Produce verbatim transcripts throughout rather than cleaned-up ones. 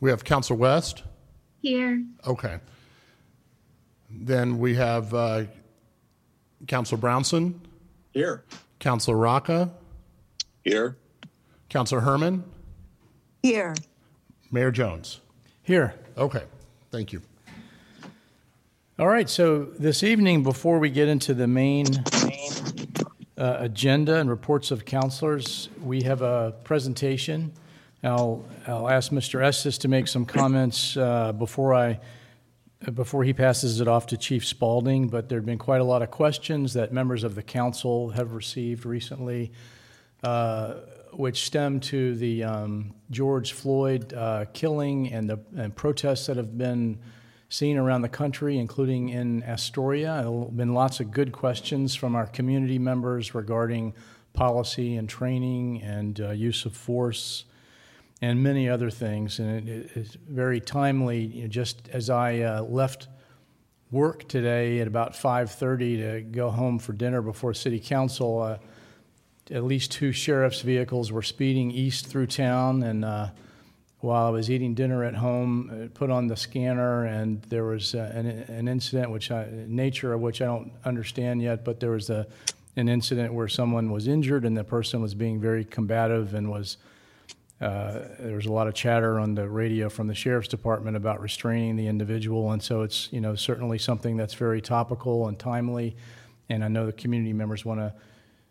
We have Councilor West? Here. Okay. Then we have uh, Councilor Brownson? Here. Councilor Rocca? Here. Councilor Herman? Here. Mayor Jones? Here. Okay, thank you. All right, so this evening, before we get into the main uh, agenda and reports of councilors, we have a presentation. I'll, I'll ask Mister Estes to make some comments uh, before I before he passes it off to Chief Spaulding, but there have been quite a lot of questions that members of the council have received recently, uh, which stem to the um, George Floyd uh, killing and the and protests that have been seen around the country, including in Astoria. There have been lots of good questions from our community members regarding policy and training and uh, use of force and many other things, and it, it's very timely. You know, just as I uh, left work today at about five thirty to go home for dinner before City Council, uh, at least two sheriff's vehicles were speeding east through town, and uh, while I was eating dinner at home, I put on the scanner, and there was uh, an, an incident, which I, nature of which I don't understand yet, but there was a, an incident where someone was injured, and the person was being very combative and was Uh, there was a lot of chatter on the radio from the sheriff's department about restraining the individual, and so it's you know certainly something that's very topical and timely, and I know the community members want to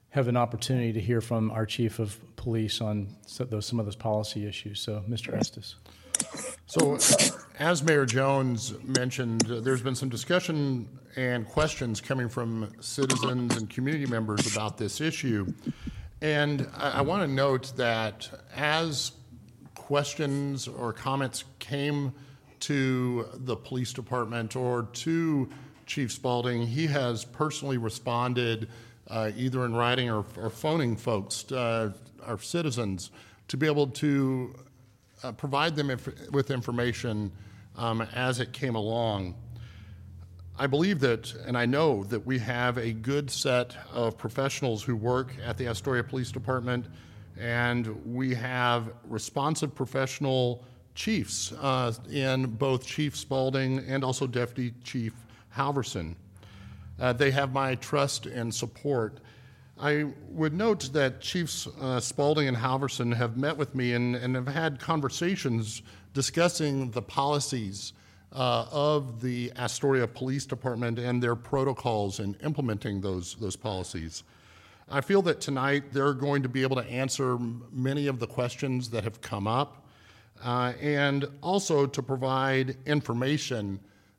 have an opportunity to hear from our chief of police on those, some of those policy issues. So, Mister Estes. So, uh, as Mayor Jones mentioned, uh, there's been some discussion and questions coming from citizens and community members about this issue. And I, I want to note that as questions or comments came to the police department or to Chief Spaulding, he has personally responded uh, either in writing or, or phoning folks, uh, our citizens, to be able to uh, provide them inf- with information um, as it came along. I believe that, and I know that we have a good set of professionals who work at the Astoria Police Department, and we have responsive professional chiefs uh, in both Chief Spaulding and also Deputy Chief Halverson. Uh, they have my trust and support. I would note that Chiefs uh, Spaulding and Halverson have met with me and, and have had conversations discussing the policies Uh, of the Astoria Police Department and their protocols in implementing those those policies. I feel that tonight they're going to be able to answer many of the questions that have come up uh, and also to provide information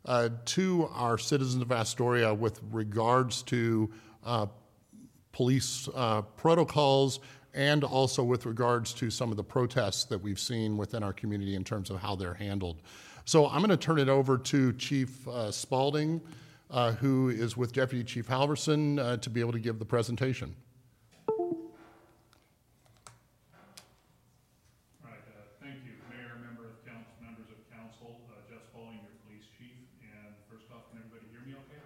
uh, to our citizens of Astoria with regards to uh, police uh, protocols and also with regards to some of the protests that we've seen within our community in terms of how they're handled. So I'm going to turn it over to Chief uh, Spaulding, uh, who is with Deputy Chief Halverson, uh, to be able to give the presentation. All right, uh, thank you, Mayor, member of council, members of council, uh, Jeff Spaulding, your police chief. And first off, can everybody hear me okay?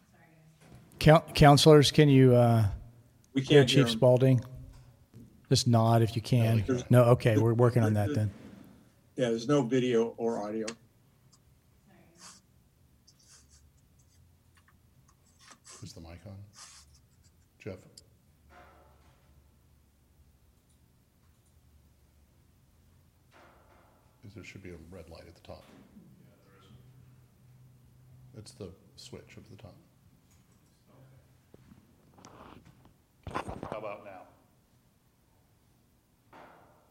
Sorry. Coun- Councilors, can you... Uh We can't Chief Spaulding. Just nod if you can. No, okay, we're working on that then. Yeah, there's no video or audio. Is the mic on? Jeff. Is there should be a red light at the top. Yeah, there isn't. It's the switch up at the top. How about now?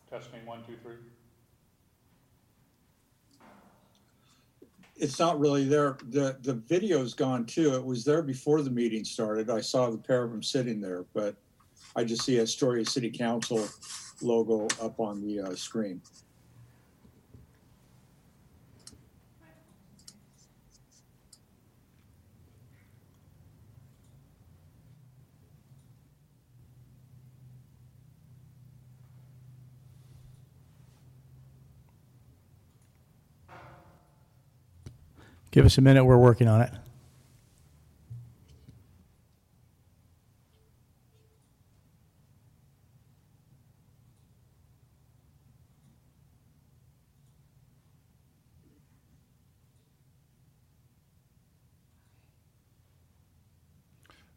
Testing one, two, three. It's not really there. The the video's gone too. It was there before the meeting started. I saw the pair of them sitting there, but I just see Astoria City Council logo up on the uh, screen. Give us a minute, we're working on it.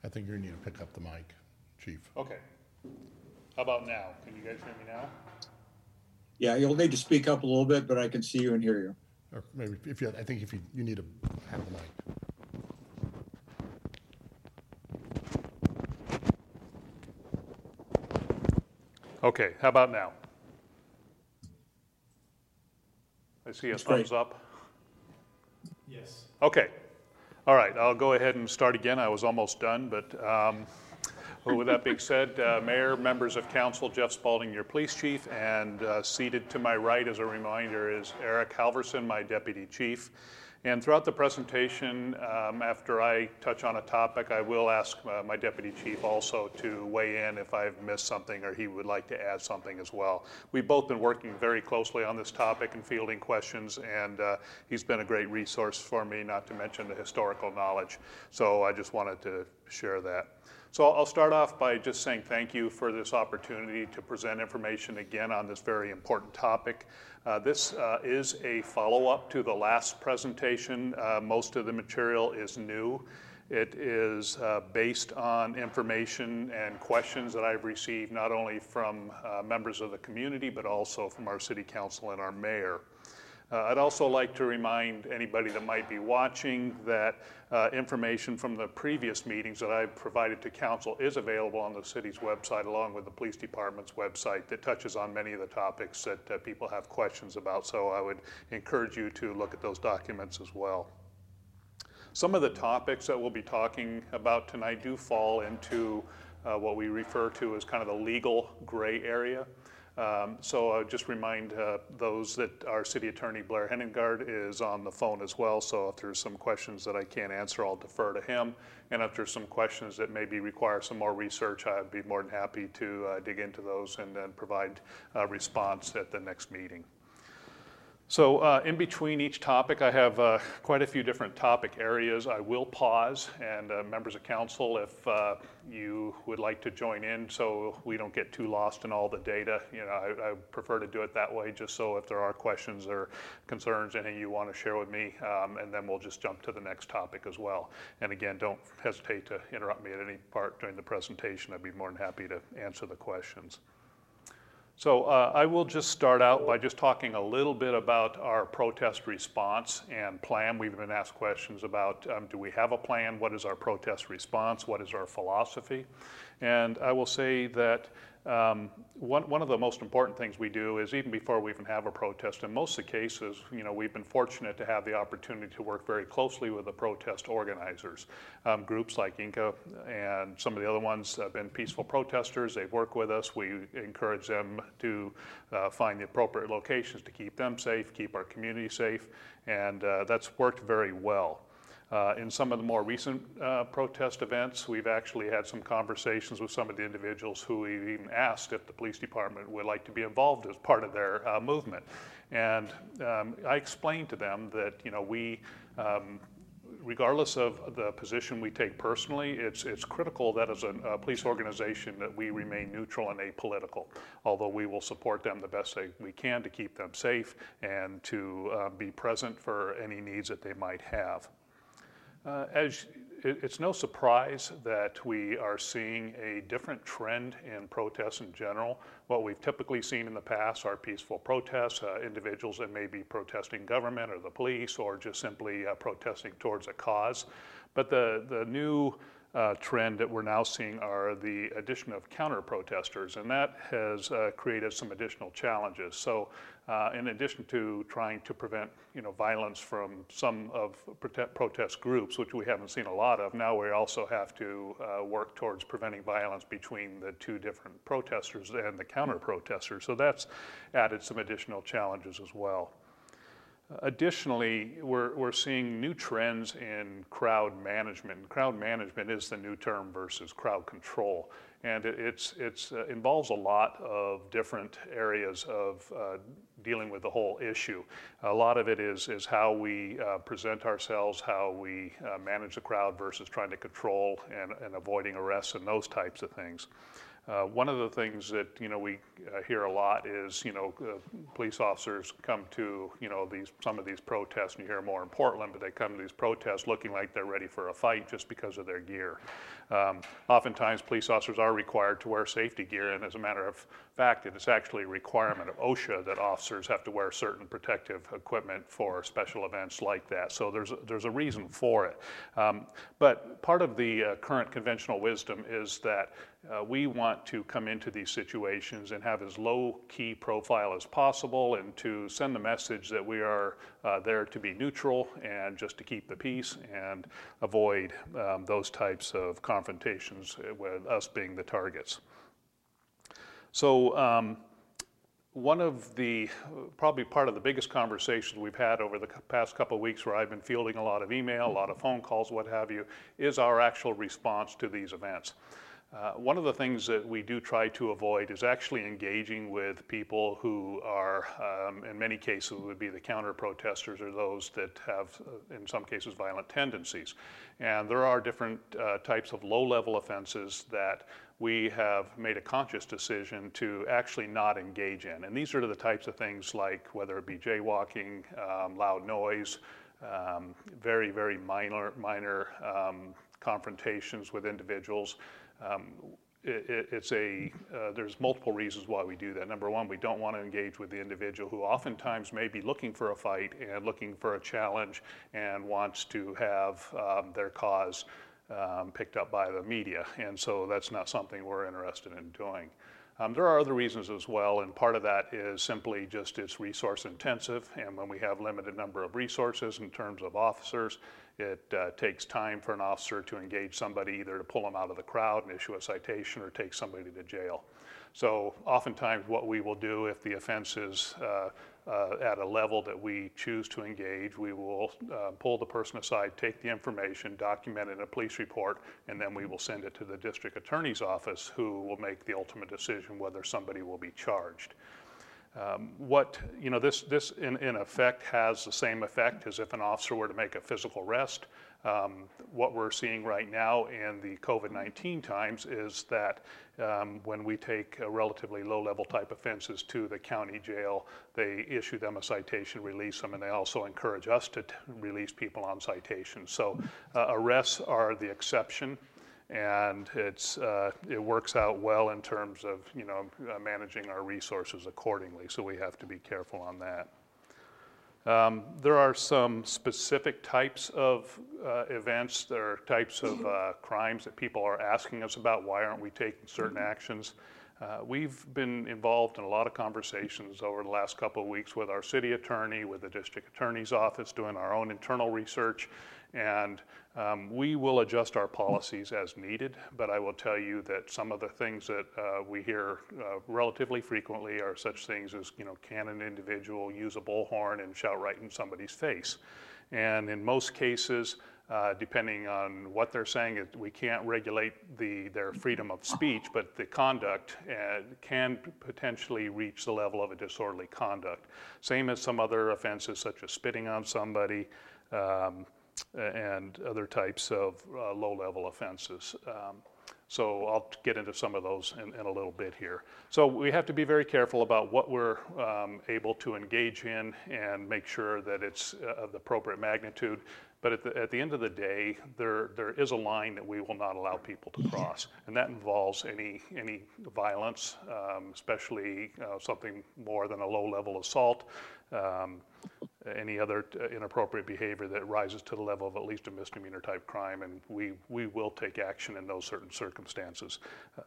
I think you need to pick up the mic, Chief. Okay. How about now? Can you guys hear me now? Yeah, you'll need to speak up a little bit, but I can see you and hear you. Or maybe if you, I think if you, you need to have the mic. Okay, how about now? I see a That's thumbs great. Up. Yes. Okay. All right, I'll go ahead and start again. I was almost done, but um, with that being said, uh, Mayor, members of Council, Jeff Spaulding, your police chief, and uh, seated to my right, as a reminder, is Eric Halverson, my deputy chief. And throughout the presentation, um, after I touch on a topic, I will ask uh, my deputy chief also to weigh in if I've missed something or he would like to add something as well. We've both been working very closely on this topic and fielding questions, and uh, he's been a great resource for me, not to mention the historical knowledge. So I just wanted to share that. So I'll start off by just saying thank you for this opportunity to present information again on this very important topic. Uh, this uh, is a follow-up to the last presentation. Uh, most of the material is new. It is uh, based on information and questions that I've received not only from uh, members of the community, but also from our city council and our mayor. Uh, I'd also like to remind anybody that might be watching that uh, information from the previous meetings that I've provided to council is available on the city's website, along with the police department's website, that touches on many of the topics that uh, people have questions about. So I would encourage you to look at those documents as well. Some of the topics that we'll be talking about tonight do fall into uh, what we refer to as kind of the legal gray area. Um, so I'll just remind uh, those that our city attorney, Blair Henningsgaard, is on the phone as well. So if there's some questions that I can't answer, I'll defer to him. And if there's some questions that maybe require some more research, I'd be more than happy to uh, dig into those and then provide a response at the next meeting. So uh, in between each topic, I have uh, quite a few different topic areas. I will pause, and uh, members of council, if uh, you would like to join in so we don't get too lost in all the data, you know, I, I prefer to do it that way, just so if there are questions or concerns, anything you want to share with me, um, and then we'll just jump to the next topic as well. And again, don't hesitate to interrupt me at any part during the presentation. I'd be more than happy to answer the questions. So uh, I will just start out by just talking a little bit about our protest response and plan. We've been asked questions about, um, do we have a plan? What is our protest response? What is our philosophy? And I will say that um, one, one of the most important things we do is, even before we even have a protest, in most of the cases, you know, we've been fortunate to have the opportunity to work very closely with the protest organizers. Um, groups like Inca and some of the other ones have been peaceful protesters. They've worked with us. We encourage them to uh, find the appropriate locations to keep them safe, keep our community safe, and uh, that's worked very well. Uh, in some of the more recent uh, protest events, we've actually had some conversations with some of the individuals who we've even asked if the police department would like to be involved as part of their uh, movement. And um, I explained to them that, you know, we, um, regardless of the position we take personally, it's, it's critical that as a, a police organization that we remain neutral and apolitical, although we will support them the best they, we can to keep them safe and to uh, be present for any needs that they might have. Uh, as it, it's no surprise that we are seeing a different trend in protests in general. What we've typically seen in the past are peaceful protests, uh, individuals that may be protesting government or the police, or just simply uh, protesting towards a cause. But the, the new uh, trend that we're now seeing are the addition of counter-protesters, and that has uh, created some additional challenges. So, Uh, in addition to trying to prevent, you know, violence from some of protest groups, which we haven't seen a lot of, now we also have to uh, work towards preventing violence between the two different protesters and the counter-protesters. So that's added some additional challenges as well. Additionally, we're, we're seeing new trends in crowd management. Crowd management is the new term versus crowd control. And it it's, it's, uh, involves a lot of different areas of uh, dealing with the whole issue. A lot of it is, is how we uh, present ourselves, how we uh, manage the crowd versus trying to control and, and avoiding arrests and those types of things. Uh, one of the things that, you know, we uh, hear a lot is, you know, uh, police officers come to, you know, these, some of these protests, and you hear more in Portland, but they come to these protests looking like they're ready for a fight just because of their gear. Um, oftentimes, police officers are required to wear safety gear, and as a matter of fact, it's actually a requirement of OSHA that officers have to wear certain protective equipment for special events like that. So there's a, there's a reason for it. Um, but part of the uh, current conventional wisdom is that Uh, we want to come into these situations and have as low key profile as possible, and to send the message that we are uh, there to be neutral and just to keep the peace and avoid um, those types of confrontations with us being the targets. So um, one of the, probably part of the biggest conversations we've had over the past couple of weeks, where I've been fielding a lot of email, a lot of phone calls, what have you, is our actual response to these events. Uh, one of the things that we do try to avoid is actually engaging with people who are, um, in many cases, would be the counter-protesters or those that have, uh, in some cases, violent tendencies. And there are different uh, types of low-level offenses that we have made a conscious decision to actually not engage in. And these are the types of things like whether it be jaywalking, um, loud noise, um, very, very minor, minor um, confrontations with individuals. Um, it, it's a, uh, there's multiple reasons why we do that. Number one, we don't want to engage with the individual who oftentimes may be looking for a fight and looking for a challenge and wants to have um, their cause um, picked up by the media. And so that's not something we're interested in doing. Um, there are other reasons as well, and part of that is simply just it's resource intensive, and when we have limited number of resources in terms of officers, it uh, takes time for an officer to engage somebody, either to pull them out of the crowd and issue a citation or take somebody to jail. So oftentimes what we will do if the offense is uh, uh, at a level that we choose to engage, we will uh, pull the person aside, take the information, document it in a police report, and then we will send it to the district attorney's office, who will make the ultimate decision whether somebody will be charged. Um, what, you know, this, this in, in effect has the same effect as if an officer were to make a physical arrest. Um, what we're seeing right now in the COVID nineteen times is that um, when we take a relatively low-level type offenses to the county jail, they issue them a citation, release them, and they also encourage us to t release people on citations. So uh, arrests are the exception. And it's, uh, it works out well in terms of, you know, uh, managing our resources accordingly, so we have to be careful on that. Um, there are some specific types of uh, events, there are types of uh, crimes that people are asking us about, why aren't we taking certain actions. Uh, we've been involved in a lot of conversations over the last couple of weeks with our city attorney, with the district attorney's office, doing our own internal research, and um, we will adjust our policies as needed. But I will tell you that some of the things that uh, we hear uh, relatively frequently are such things as, you know, can an individual use a bullhorn and shout right in somebody's face? And in most cases, Uh, depending on what they're saying, it, we can't regulate the, their freedom of speech, but the conduct uh, can potentially reach the level of a disorderly conduct. Same as some other offenses, such as spitting on somebody um, and other types of uh, low-level offenses. Um, so I'll get into some of those in, in a little bit here. So we have to be very careful about what we're um, able to engage in and make sure that it's uh, of the appropriate magnitude. But at the, at the end of the day, there, there is a line that we will not allow people to cross, and that involves any, any violence, um, especially uh, something more than a low-level assault, um, any other inappropriate behavior that rises to the level of at least a misdemeanor-type crime, and we, we will take action in those certain circumstances.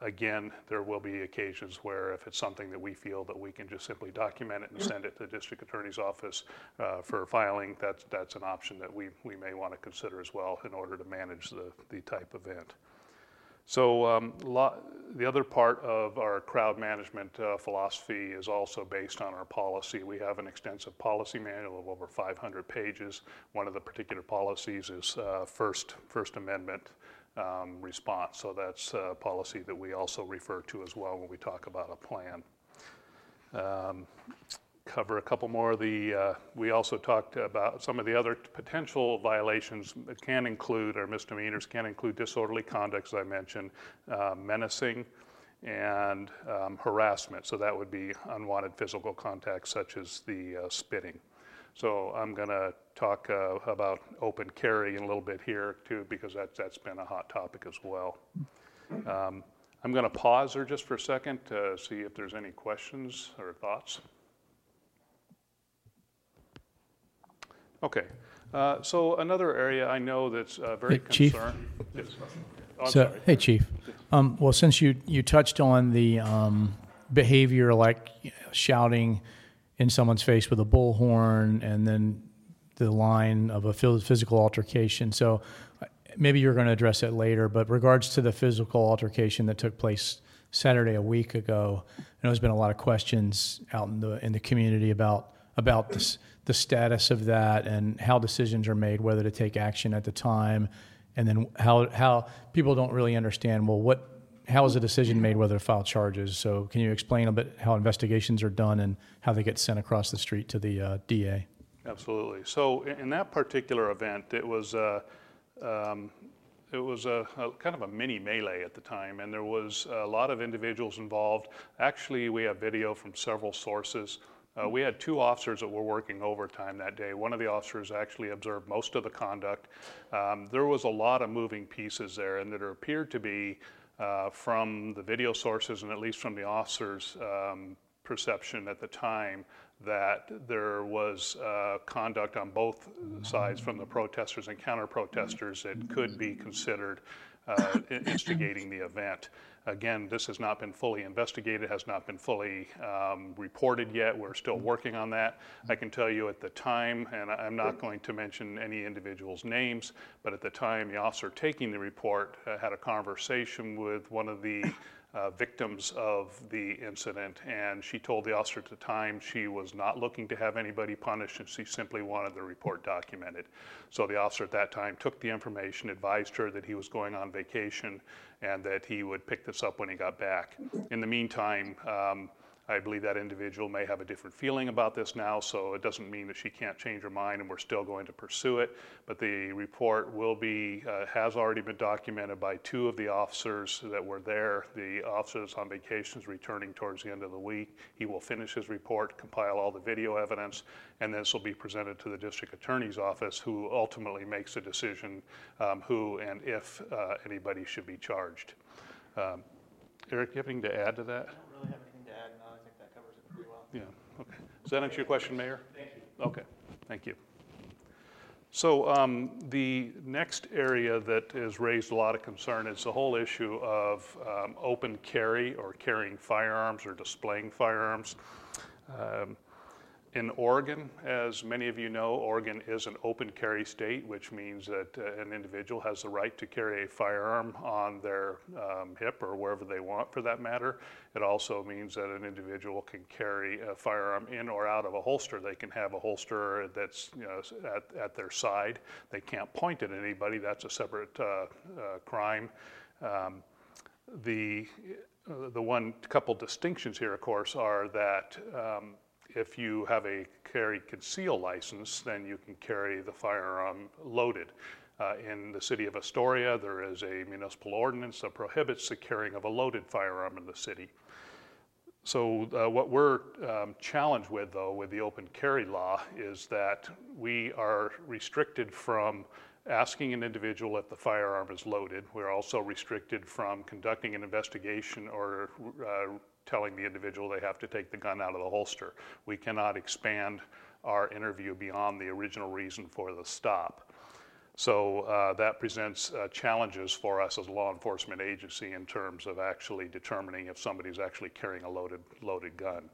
Again, there will be occasions where if it's something that we feel that we can just simply document it and send it to the district attorney's office uh, for filing, that's, that's an option that we, we may want to consider as well in order to manage the, the type event. So um, lot, the other part of our crowd management uh, philosophy is also based on our policy. We have an extensive policy manual of over five hundred pages. One of the particular policies is uh, First, First Amendment um, response. So that's a policy that we also refer to as well when we talk about a plan. Um, cover a couple more of the, uh, we also talked about some of the other potential violations that can include, or misdemeanors, can include disorderly conduct, as I mentioned, uh, menacing, and um, harassment. So that would be unwanted physical contact, such as the uh, spitting. So I'm going to talk uh, about open carry in a little bit here too, because that's, that's been a hot topic as well. Um, I'm going to pause there just for a second to see if there's any questions or thoughts. Okay, uh, so another area I know that's uh, very hey, concerned. Chief. Is, oh, so, sorry. Hey, Chief. Um, well, since you, you touched on the um, behavior like shouting in someone's face with a bullhorn and then the line of a physical altercation. So maybe you're going to address it later, but regards to the physical altercation that took place Saturday a week ago, I know there's been a lot of questions out in the in the community about about this, the status of that and how decisions are made, whether to take action at the time, and then how how people don't really understand, well, what how is a decision made whether to file charges? So can you explain a bit how investigations are done and how they get sent across the street to the uh, D A? Absolutely. So in that particular event, it was uh, um, it was a, a kind of a mini melee at the time, and there was a lot of individuals involved. Actually, we have video from several sources. Uh, we had two officers that were working overtime that day. One of the officers actually observed most of the conduct. Um, there was a lot of moving pieces there, and there appeared to be, uh, from the video sources and at least from the officers' um, perception at the time, that there was uh, conduct on both sides from the protesters and counter-protesters that could be considered uh, instigating the event. Again, this has not been fully investigated, has not been fully um, reported yet. We're still working on that. I can tell you at the time, and I'm not going to mention any individuals' names, but at the time the officer taking the report uh, had a conversation with one of the Uh, victims of the incident, and she told the officer at the time she was not looking to have anybody punished and she simply wanted the report documented. So the officer at that time took the information, advised her that he was going on vacation and that he would pick this up when he got back. In the meantime, um, I believe that individual may have a different feeling about this now, so it doesn't mean that she can't change her mind and we're still going to pursue it. But the report will be, uh, has already been documented by two of the officers that were there. The officer that's on vacation is returning towards the end of the week. He will finish his report, compile all the video evidence, and this will be presented to the district attorney's office, who ultimately makes a decision um, who and if uh, anybody should be charged. Um, Eric, do you have anything to add to that? Yeah, okay. Does that answer your question, Mayor? Thank you. Okay, thank you. So um, the next area that has raised a lot of concern is the whole issue of um, open carry or carrying firearms or displaying firearms. Um, in Oregon, as many of you know, Oregon is an open carry state, which means that uh, an individual has the right to carry a firearm on their um, hip or wherever they want, for that matter. It also means that an individual can carry a firearm in or out of a holster. They can have a holster that's, you know, at, at their side. They can't point at anybody. That's a separate uh, uh, crime. Um, the, uh, the one couple distinctions here, of course, are that um, if you have a carry conceal license, then you can carry the firearm loaded. Uh, in the city of Astoria, there is a municipal ordinance that prohibits the carrying of a loaded firearm in the city. So uh, what we're um, challenged with, though, with the open carry law, is that we are restricted from asking an individual if the firearm is loaded. We're also restricted from conducting an investigation or uh, telling the individual they have to take the gun out of the holster. We cannot expand our interview beyond the original reason for the stop. So uh, that presents uh, challenges for us as a law enforcement agency in terms of actually determining if somebody's actually carrying a loaded, loaded gun.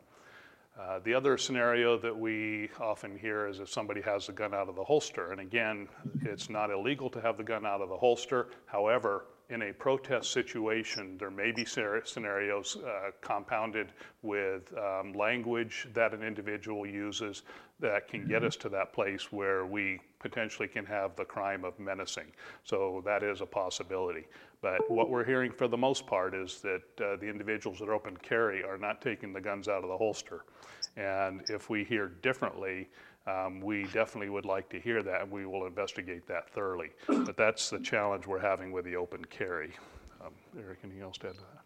Uh, the other scenario that we often hear is if somebody has the gun out of the holster. And again, it's not illegal to have the gun out of the holster. However, in a protest situation, there may be scenarios uh, compounded with um, language that an individual uses that can get us to that place where we potentially can have the crime of menacing. So that is a possibility. But what we're hearing for the most part is that uh, the individuals that open carry are not taking the guns out of the holster. And if we hear differently, Um, we definitely would like to hear that, and we will investigate that thoroughly. But that's the challenge we're having with the open carry. Um, Eric, anything else to add to that?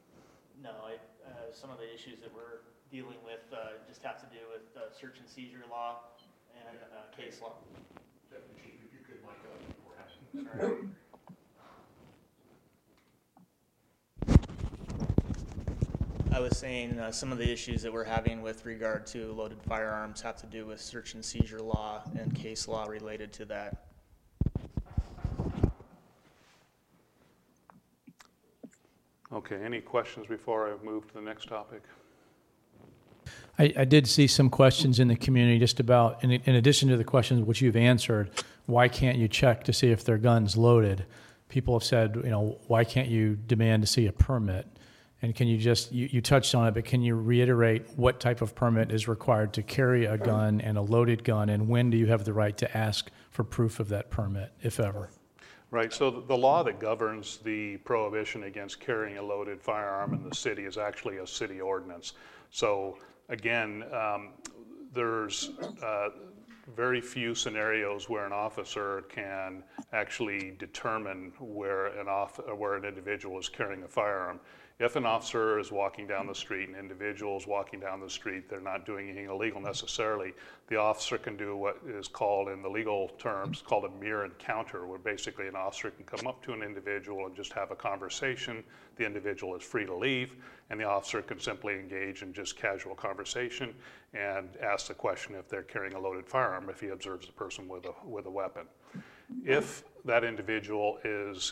No, it, uh, some of the issues that we're dealing with uh, just have to do with uh, search and seizure law and uh, case law. Deputy Chief, if you could mic up before having. I was saying uh, some of the issues that we're having with regard to loaded firearms have to do with search and seizure law and case law related to that. Okay, any questions before I move to the next topic? I, I did see some questions in the community just about, in, in addition to the questions which you've answered, why can't you check to see if their gun's loaded? People have said, you know, why can't you demand to see a permit? And can you just, you, you touched on it, but can you reiterate what type of permit is required to carry a gun and a loaded gun, and when do you have the right to ask for proof of that permit, if ever? Right, so the law that governs the prohibition against carrying a loaded firearm in the city is actually a city ordinance. So again, um, there's uh, very few scenarios where an officer can actually determine where an, off where an individual is carrying a firearm. If an officer is walking down the street, an individual is walking down the street, they're not doing anything illegal necessarily, the officer can do what is called in the legal terms called a mere encounter, where basically an officer can come up to an individual and just have a conversation. The individual is free to leave, and the officer can simply engage in just casual conversation and ask the question if they're carrying a loaded firearm if he observes the person with a, with a weapon. If that individual is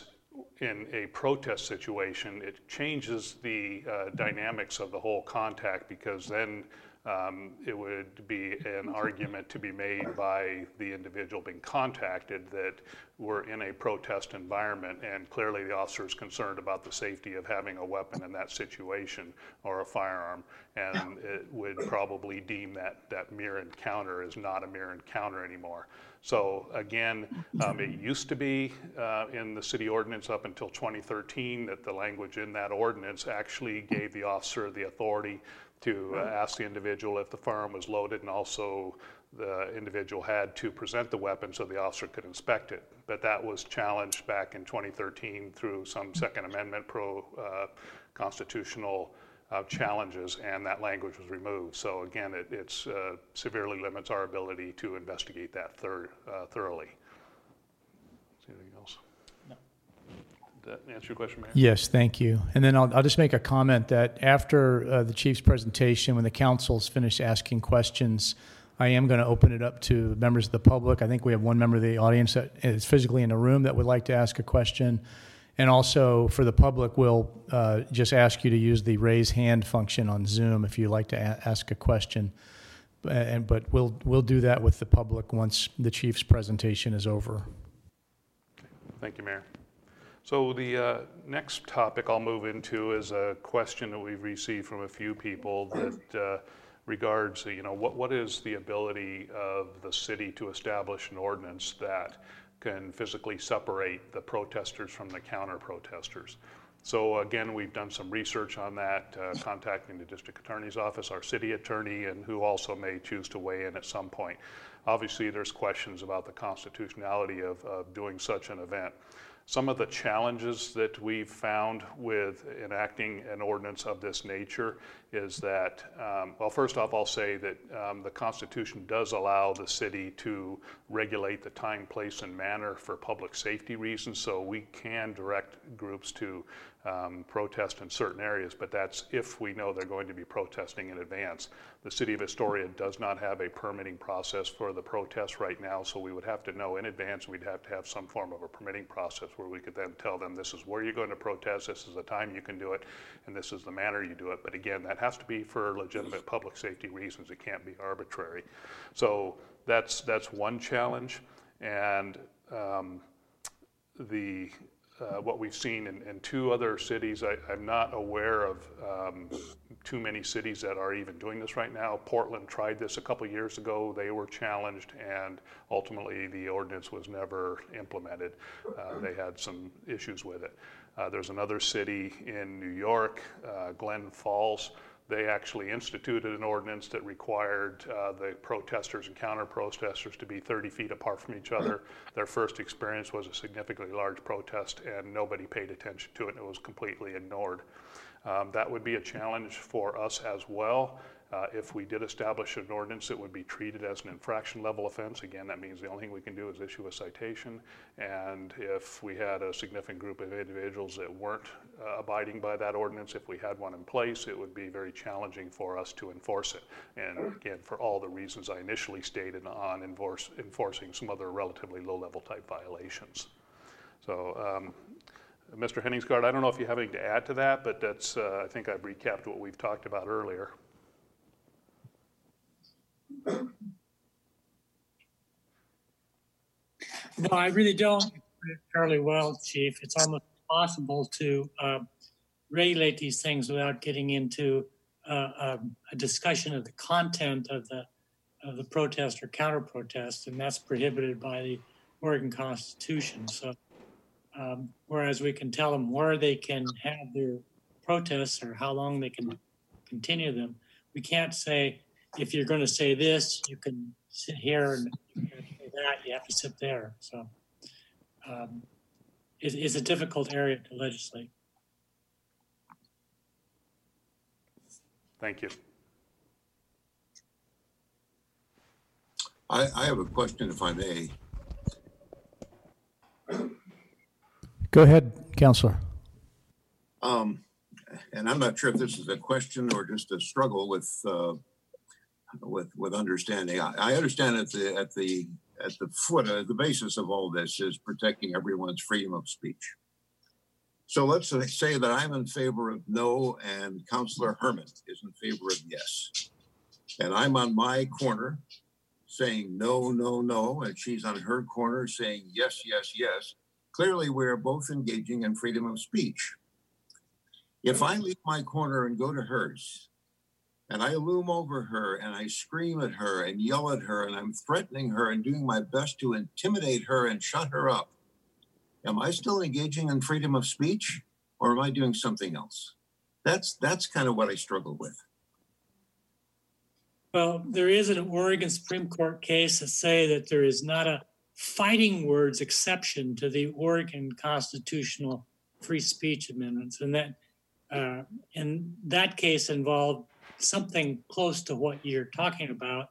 in a protest situation, it changes the uh, dynamics of the whole contact, because then um, it would be an argument to be made by the individual being contacted that we're in a protest environment, and clearly the officer is concerned about the safety of having a weapon in that situation or a firearm, and it would probably deem that that mere encounter is not a mere encounter anymore. So again, um, it used to be uh, in the city ordinance up until twenty thirteen that the language in that ordinance actually gave the officer the authority to uh, ask the individual if the firearm was loaded, and also the individual had to present the weapon so the officer could inspect it. But that was challenged back in twenty thirteen through some Second Amendment pro uh, constitutional Uh, challenges, and that language was removed. So again, it it's, uh, severely limits our ability to investigate that thir uh, thoroughly. Is anything else? No. Did that answer your question, Mayor? Yes, thank you. And then I'll, I'll just make a comment that after uh, the Chief's presentation, when the Council's finished asking questions, I am going to open it up to members of the public. I think we have one member of the audience that is physically in the room that would like to ask a question. And also for the public, we'll uh, just ask you to use the raise hand function on Zoom if you'd like to a ask a question. And, but we'll, we'll do that with the public once the Chief's presentation is over. Thank you, Mayor. So the uh, next topic I'll move into is a question that we've received from a few people that uh, regards, you know, what, what is the ability of the city to establish an ordinance that can physically separate the protesters from the counter-protesters. So again, we've done some research on that, uh, contacting the district attorney's office, our city attorney, and who also may choose to weigh in at some point. Obviously, there's questions about the constitutionality of, of doing such an event. Some of the challenges that we've found with enacting an ordinance of this nature is that, um, well, first off, I'll say that um, the Constitution does allow the city to regulate the time, place, and manner for public safety reasons, so we can direct groups to um, protest in certain areas, but that's if we know they're going to be protesting in advance. The city of Astoria does not have a permitting process for the protests right now, so we would have to know in advance, we'd have to have some form of a permitting process where we could then tell them this is where you're going to protest, this is the time you can do it, and this is the manner you do it. But again, that has to be for legitimate public safety reasons. It can't be arbitrary. So that's that's one challenge. And um, the uh, what we've seen in, in two other cities, I, I'm not aware of um, too many cities that are even doing this right now. Portland tried this a couple years ago. They were challenged, and ultimately the ordinance was never implemented. Uh, they had some issues with it. Uh, there's another city in New York, uh, Glen Falls. They actually instituted an ordinance that required uh, the protesters and counter-protesters to be thirty feet apart from each other. Their first experience was a significantly large protest, and nobody paid attention to it, and it was completely ignored. Um, that would be a challenge for us as well. Uh, if we did establish an ordinance, it would be treated as an infraction level offense. Again, that means the only thing we can do is issue a citation. And if we had a significant group of individuals that weren't uh, abiding by that ordinance, if we had one in place, it would be very challenging for us to enforce it. And again, for all the reasons I initially stated on enforce, enforcing some other relatively low level type violations. So, um, Mister Henningsgaard, I don't know if you have anything to add to that, but that's, uh, I think I've recapped what we've talked about earlier. No, I really don't. You put it fairly well, Chief. It's almost impossible to uh, regulate these things without getting into uh, a discussion of the content of the of the protest or counter-protest, and that's prohibited by the Oregon Constitution. So, um, whereas we can tell them where they can have their protests or how long they can continue them, we can't say, if you're going to say this, you can sit here, and if you're going to say that, you have to sit there. So um, it, it's a difficult area to legislate. Thank you. I, I have a question, if I may. Go ahead, Councilor. Um, and I'm not sure if this is a question or just a struggle with uh, With with understanding, I, I understand at the at the at the foot, uh, the basis of all this is protecting everyone's freedom of speech. So let's say that I'm in favor of no, and Councilor Herman is in favor of yes, and I'm on my corner saying no, no, no, and she's on her corner saying yes, yes, yes. Clearly, we are both engaging in freedom of speech. If I leave my corner and go to hers, and I loom over her and I scream at her and yell at her and I'm threatening her and doing my best to intimidate her and shut her up, am I still engaging in freedom of speech, or am I doing something else? That's that's kind of what I struggle with. Well, there is an Oregon Supreme Court case that say that there is not a fighting words exception to the Oregon constitutional free speech amendments. And that, uh, and that case involved something close to what you're talking about.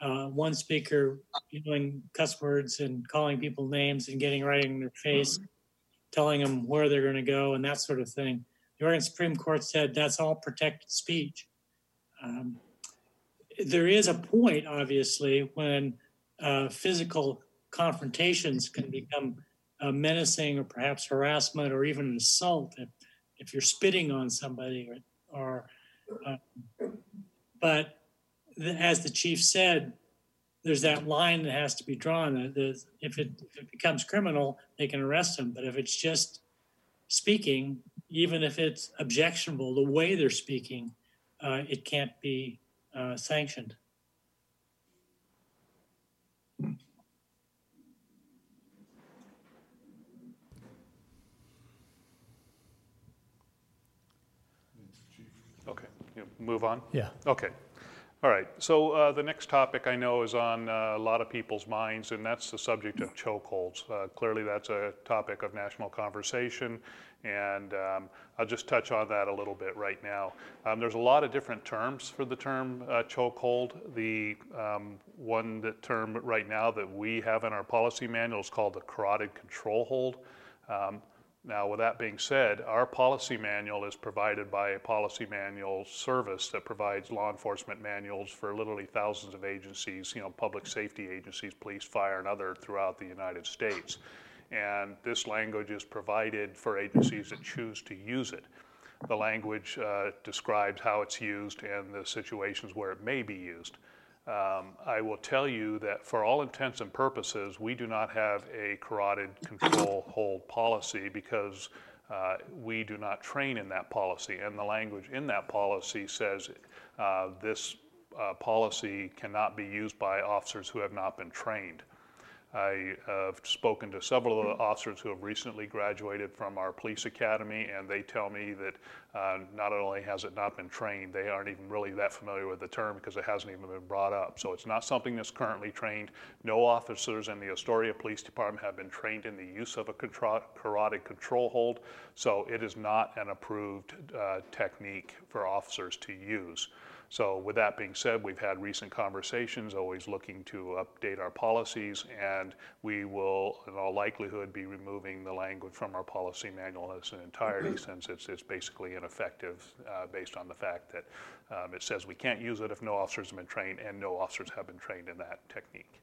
Uh, one speaker doing cuss words and calling people names and getting right in their face, telling them where they're going to go and that sort of thing. The Oregon Supreme Court said that's all protected speech. Um, there is a point, obviously, when uh, physical confrontations can become uh, menacing or perhaps harassment or even an assault if, if you're spitting on somebody or, or Uh, but the, as the chief said, there's that line that has to be drawn. That if it, if it becomes criminal, they can arrest them. But if it's just speaking, even if it's objectionable, the way they're speaking, uh, it can't be uh, sanctioned. Move on? Yeah. Okay. All right. So uh, the next topic I know is on uh, a lot of people's minds, and that's the subject of chokeholds. Uh, clearly, that's a topic of national conversation, and um, I'll just touch on that a little bit right now. Um, there's a lot of different terms for the term uh, chokehold. The um, one that term right now that we have in our policy manual is called the carotid control hold. Um, Now, with that being said, our policy manual is provided by a policy manual service that provides law enforcement manuals for literally thousands of agencies, you know, public safety agencies, police, fire, and other throughout the United States. And this language is provided for agencies that choose to use it. The language uh, describes how it's used and the situations where it may be used. Um, I will tell you that for all intents and purposes, we do not have a carotid control hold policy because uh, we do not train in that policy. And the language in that policy says uh, this uh, policy cannot be used by officers who have not been trained. I have spoken to several of the officers who have recently graduated from our police academy, and they tell me that uh, not only has it not been trained, they aren't even really that familiar with the term because it hasn't even been brought up. So it's not something that's currently trained. No officers in the Astoria Police Department have been trained in the use of a carotid control hold, so it is not an approved uh, technique for officers to use. So with that being said, we've had recent conversations, always looking to update our policies, and we will, in all likelihood, be removing the language from our policy manual in its entirety, since it's, it's basically ineffective uh, based on the fact that um, it says we can't use it if no officers have been trained, and no officers have been trained in that technique.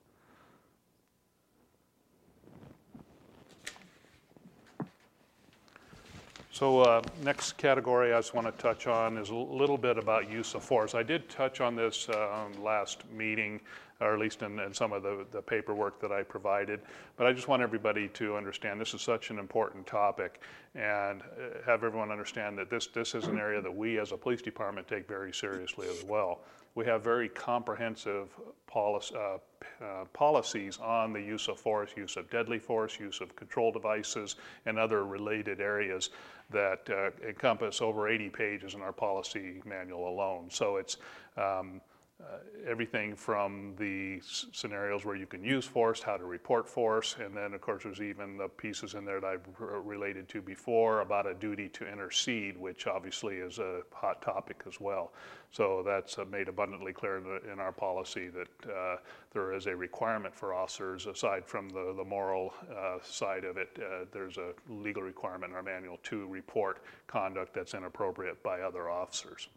So uh, next category I just want to touch on is a little bit about use of force. I did touch on this uh, last meeting, or at least in, in some of the, the paperwork that I provided, but I just want everybody to understand this is such an important topic, and have everyone understand that this, this is an area that we as a police department take very seriously as well. We have very comprehensive policy, uh, uh, policies on the use of force, use of deadly force, use of control devices, and other related areas that uh, encompass over eighty pages in our policy manual alone. So it's um, Uh, everything from the s scenarios where you can use force, how to report force, and then of course there's even the pieces in there that I've related to before about a duty to intercede, which obviously is a hot topic as well. So that's uh, made abundantly clear in, the, in our policy that uh, there is a requirement for officers, aside from the, the moral uh, side of it, uh, there's a legal requirement in our manual to report conduct that's inappropriate by other officers.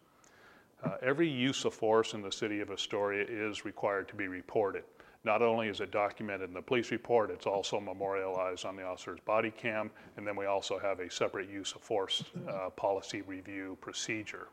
Uh, every use of force in the city of Astoria is required to be reported. Not only is it documented in the police report, it's also memorialized on the officer's body cam, and then we also have a separate use of force uh, policy review procedure.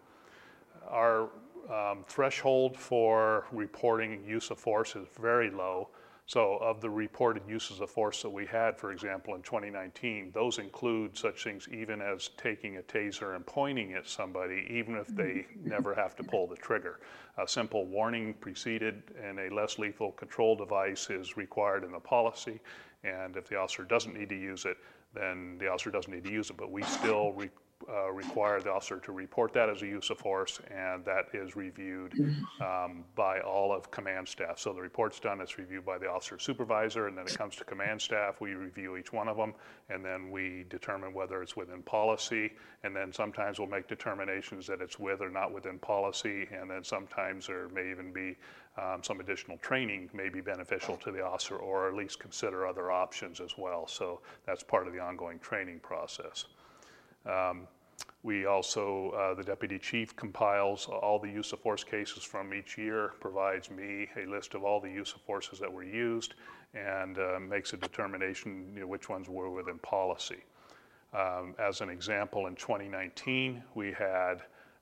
Our um, threshold for reporting use of force is very low. So of the reported uses of force that we had, for example, in twenty nineteen, those include such things even as taking a taser and pointing at somebody, even if they never have to pull the trigger. A simple warning preceded and a less lethal control device is required in the policy, and if the officer doesn't need to use it, then the officer doesn't need to use it, but we still re uh, require the officer to report that as a use of force, and that is reviewed um, by all of command staff. So the report's done, it's reviewed by the officer supervisor, and then it comes to command staff. We review each one of them, and then we determine whether it's within policy, and then sometimes we'll make determinations that it's with or not within policy, and then sometimes there may even be Um, some additional training may be beneficial to the officer, or at least consider other options as well. So that's part of the ongoing training process. Um, we also, uh, the deputy chief compiles all the use of force cases from each year, provides me a list of all the use of forces that were used, and uh, makes a determination, you know, which ones were within policy. Um, as an example, in twenty nineteen, we had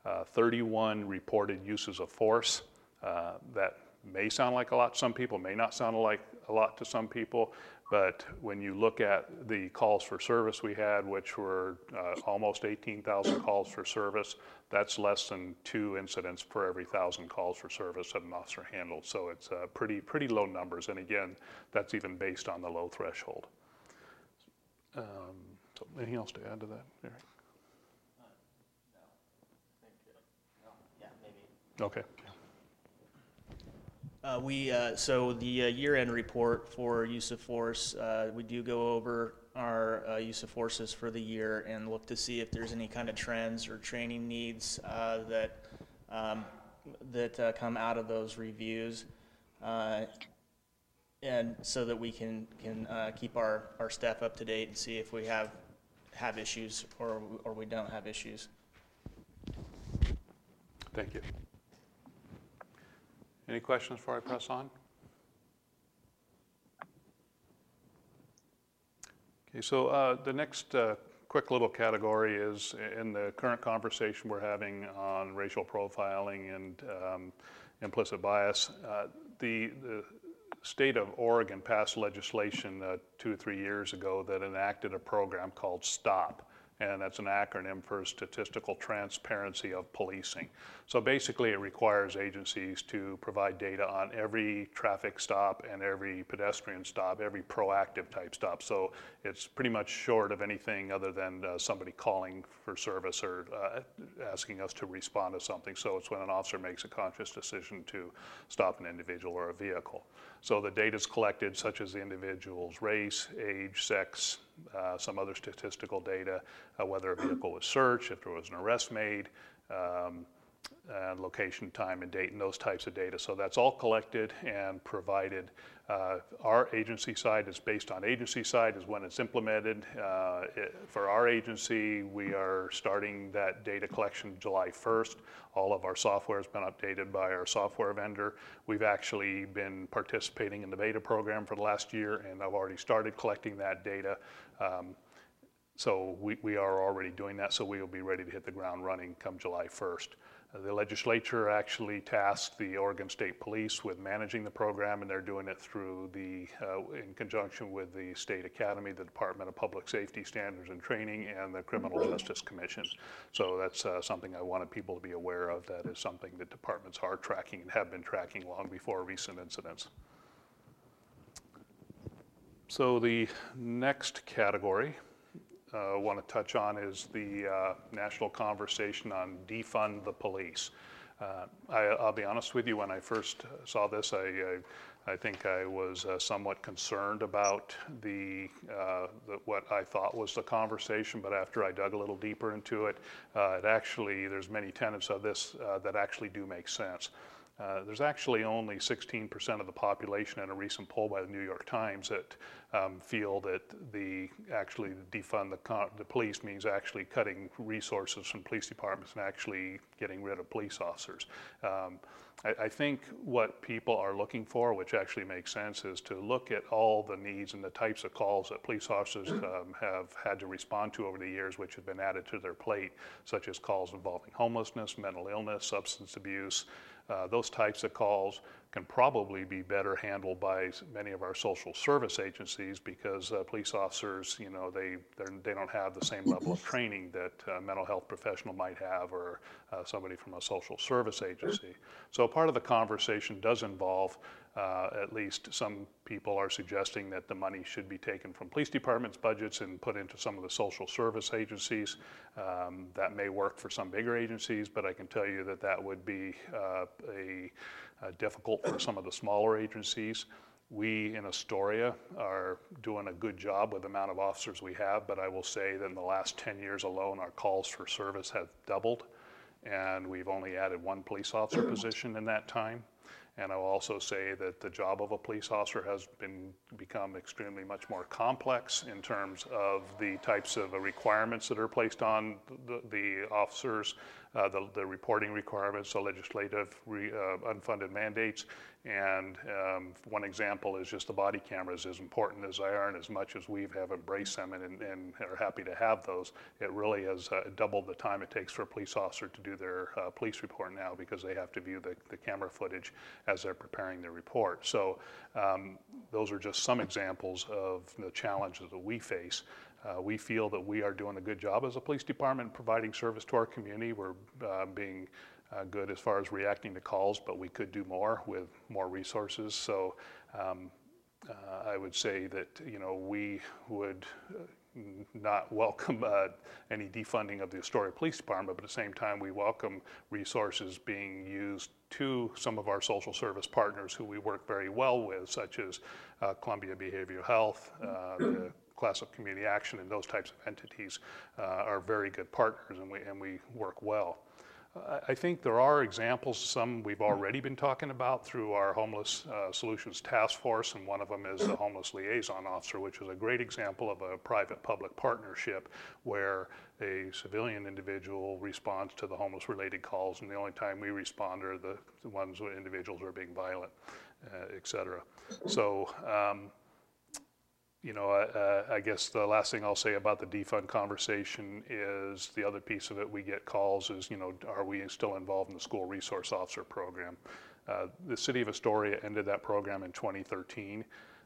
uh, thirty-one reported uses of force. Uh, that may sound like a lot to some people, may not sound like a lot to some people, but when you look at the calls for service we had, which were uh, almost eighteen thousand calls for service, that's less than two incidents per every thousand calls for service that an officer handled. So it's uh, pretty, pretty low numbers, and again, that's even based on the low threshold. Um, so anything else to add to that, Eric? Uh, no. Thank you. No. Yeah, maybe. Okay. Uh, we, uh, so the uh, year-end report for use of force, uh, we do go over our uh, use of forces for the year and look to see if there's any kind of trends or training needs uh, that, um, that uh, come out of those reviews, uh, and so that we can, can uh, keep our, our staff up to date and see if we have, have issues or, or we don't have issues. Thank you. Any questions before I press on? Okay, so uh, the next uh, quick little category is in the current conversation we're having on racial profiling and um, implicit bias. Uh, the, the state of Oregon passed legislation uh, two or three years ago that enacted a program called STOP. and that's an acronym for Statistical Transparency of Policing. So basically it requires agencies to provide data on every traffic stop and every pedestrian stop, every proactive type stop. So it's pretty much short of anything other than uh, somebody calling for service or uh, asking us to respond to something. So it's when an officer makes a conscious decision to stop an individual or a vehicle. So the data is collected, such as the individual's race, age, sex, Uh, some other statistical data, uh, whether a vehicle was searched, if there was an arrest made, um, and location, time, and date, and those types of data. So that's all collected and provided. Uh, our agency side is based on agency side is when it's implemented. Uh, it, for our agency, we are starting that data collection July first. All of our software has been updated by our software vendor. We've actually been participating in the beta program for the last year, and I've already started collecting that data. Um, so we, we are already doing that, so we will be ready to hit the ground running come July first. The legislature actually tasked the Oregon State Police with managing the program, and they're doing it through the, uh, in conjunction with the State Academy, the Department of Public Safety Standards and Training, and the Criminal Justice Commission. So that's uh, something I wanted people to be aware of. That is something that departments are tracking and have been tracking long before recent incidents. So the next category I uh, want to touch on is the uh, national conversation on defund the police. Uh, I, I'll be honest with you, when I first saw this, I, I, I think I was uh, somewhat concerned about the, uh, the what I thought was the conversation, but after I dug a little deeper into it, uh, it actually, there's many tenets of this uh, that actually do make sense. Uh, there's actually only sixteen percent of the population in a recent poll by the New York Times that um, feel that the actually defund the, con the police means actually cutting resources from police departments and actually getting rid of police officers. Um, I, I think what people are looking for, which actually makes sense, is to look at all the needs and the types of calls that police officers um, have had to respond to over the years, which have been added to their plate, such as calls involving homelessness, mental illness, substance abuse. Uh, those types of calls can probably be better handled by many of our social service agencies, because uh, police officers, you know, they they don't have the same level of training that a mental health professional might have, or uh, somebody from a social service agency. So part of the conversation does involve, uh, at least some people are suggesting, that the money should be taken from police departments' budgets and put into some of the social service agencies. Um, that may work for some bigger agencies, but I can tell you that that would be uh, a Uh, difficult for some of the smaller agencies. We in Astoria are doing a good job with the amount of officers we have, but I will say that in the last ten years alone, our calls for service have doubled, and we've only added one police officer position in that time. And I'll also say that the job of a police officer has been become extremely much more complex in terms of the types of requirements that are placed on the, the officers, uh, the, the reporting requirements, the legislative re, uh, unfunded mandates. And um, one example is just the body cameras. As important as they are, and as much as we have embraced them and, and, and are happy to have those, it really has uh, doubled the time it takes for a police officer to do their uh, police report now, because they have to view the, the camera footage as they're preparing their report. So um, those are just some examples of the challenges that we face. Uh, we feel that we are doing a good job as a police department providing service to our community. We're uh, being uh, good as far as reacting to calls, but we could do more with more resources. So um, uh, I would say that, you know, we would uh, not welcome uh, any defunding of the Astoria Police Department, but at the same time we welcome resources being used to some of our social service partners who we work very well with, such as uh, Columbia Behavioral Health, uh, the Clatsop Community Action, and those types of entities uh, are very good partners, and we, and we work well. I think there are examples, some we've already been talking about through our Homeless uh, Solutions Task Force, and one of them is the Homeless Liaison Officer, which is a great example of a private-public partnership where a civilian individual responds to the homeless-related calls, and the only time we respond are the ones where individuals are being violent, uh, et cetera. So, um, you know, uh, I guess the last thing I'll say about the defund conversation is the other piece of it we get calls is, you know, are we still involved in the school resource officer program? Uh, the city of Astoria ended that program in twenty thirteen.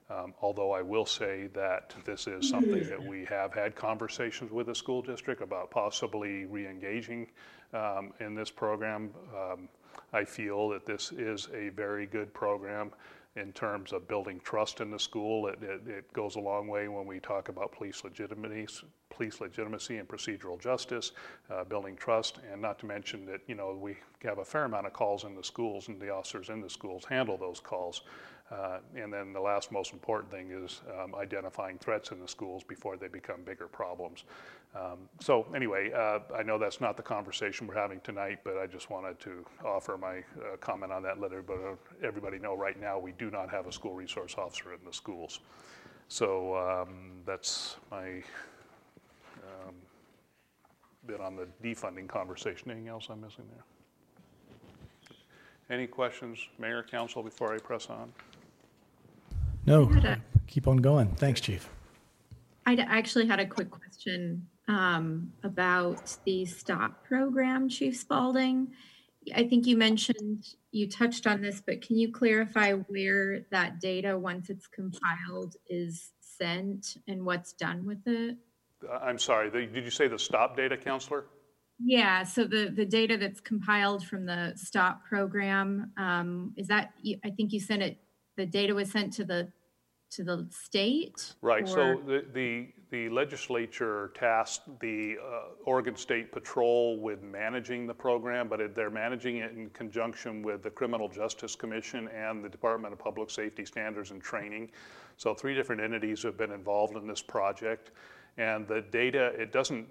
Uh, Um, although I will say that this is something that we have had conversations with the school district about possibly re-engaging um, in this program. Um, I feel that this is a very good program in terms of building trust in the school. It, it, it goes a long way when we talk about police legitimacy, police legitimacy and procedural justice, uh, building trust, and not to mention that, you know, we have a fair amount of calls in the schools, and the officers in the schools handle those calls. Uh, and then the last most important thing is um, identifying threats in the schools before they become bigger problems. Um, so anyway, uh, I know that's not the conversation we're having tonight, but I just wanted to offer my uh, comment on that, let everybody, everybody know right now we do not have a school resource officer in the schools. So um, that's my um, bit on the defunding conversation. Anything else I'm missing there? Any questions, Mayor, Council, before I press on? No, a, keep on going. Thanks, Chief. I actually had a quick question um, about the STOP program, Chief Spaulding. I think you mentioned, you touched on this, but can you clarify where that data, once it's compiled, is sent and what's done with it? I'm sorry, did you say the STOP data, Councilor? Yeah, so the, the data that's compiled from the STOP program, um, is that, I think you sent it, the data was sent to the to the state? Right, or? So the, the, the legislature tasked the uh, Oregon State Patrol with managing the program, but it, they're managing it in conjunction with the Criminal Justice Commission and the Department of Public Safety Standards and Training. So three different entities have been involved in this project. And the data, it doesn't,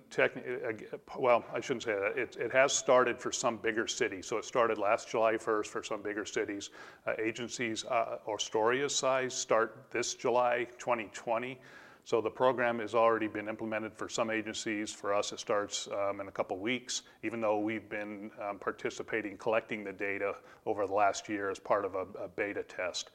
well, I shouldn't say that. It, it has started for some bigger cities. So it started last July first for some bigger cities. Uh, agencies, uh, Astoria's size, start this July twenty twenty. So the program has already been implemented for some agencies. For us, it starts um, in a couple weeks, even though we've been um, participating, collecting the data over the last year as part of a, a beta test.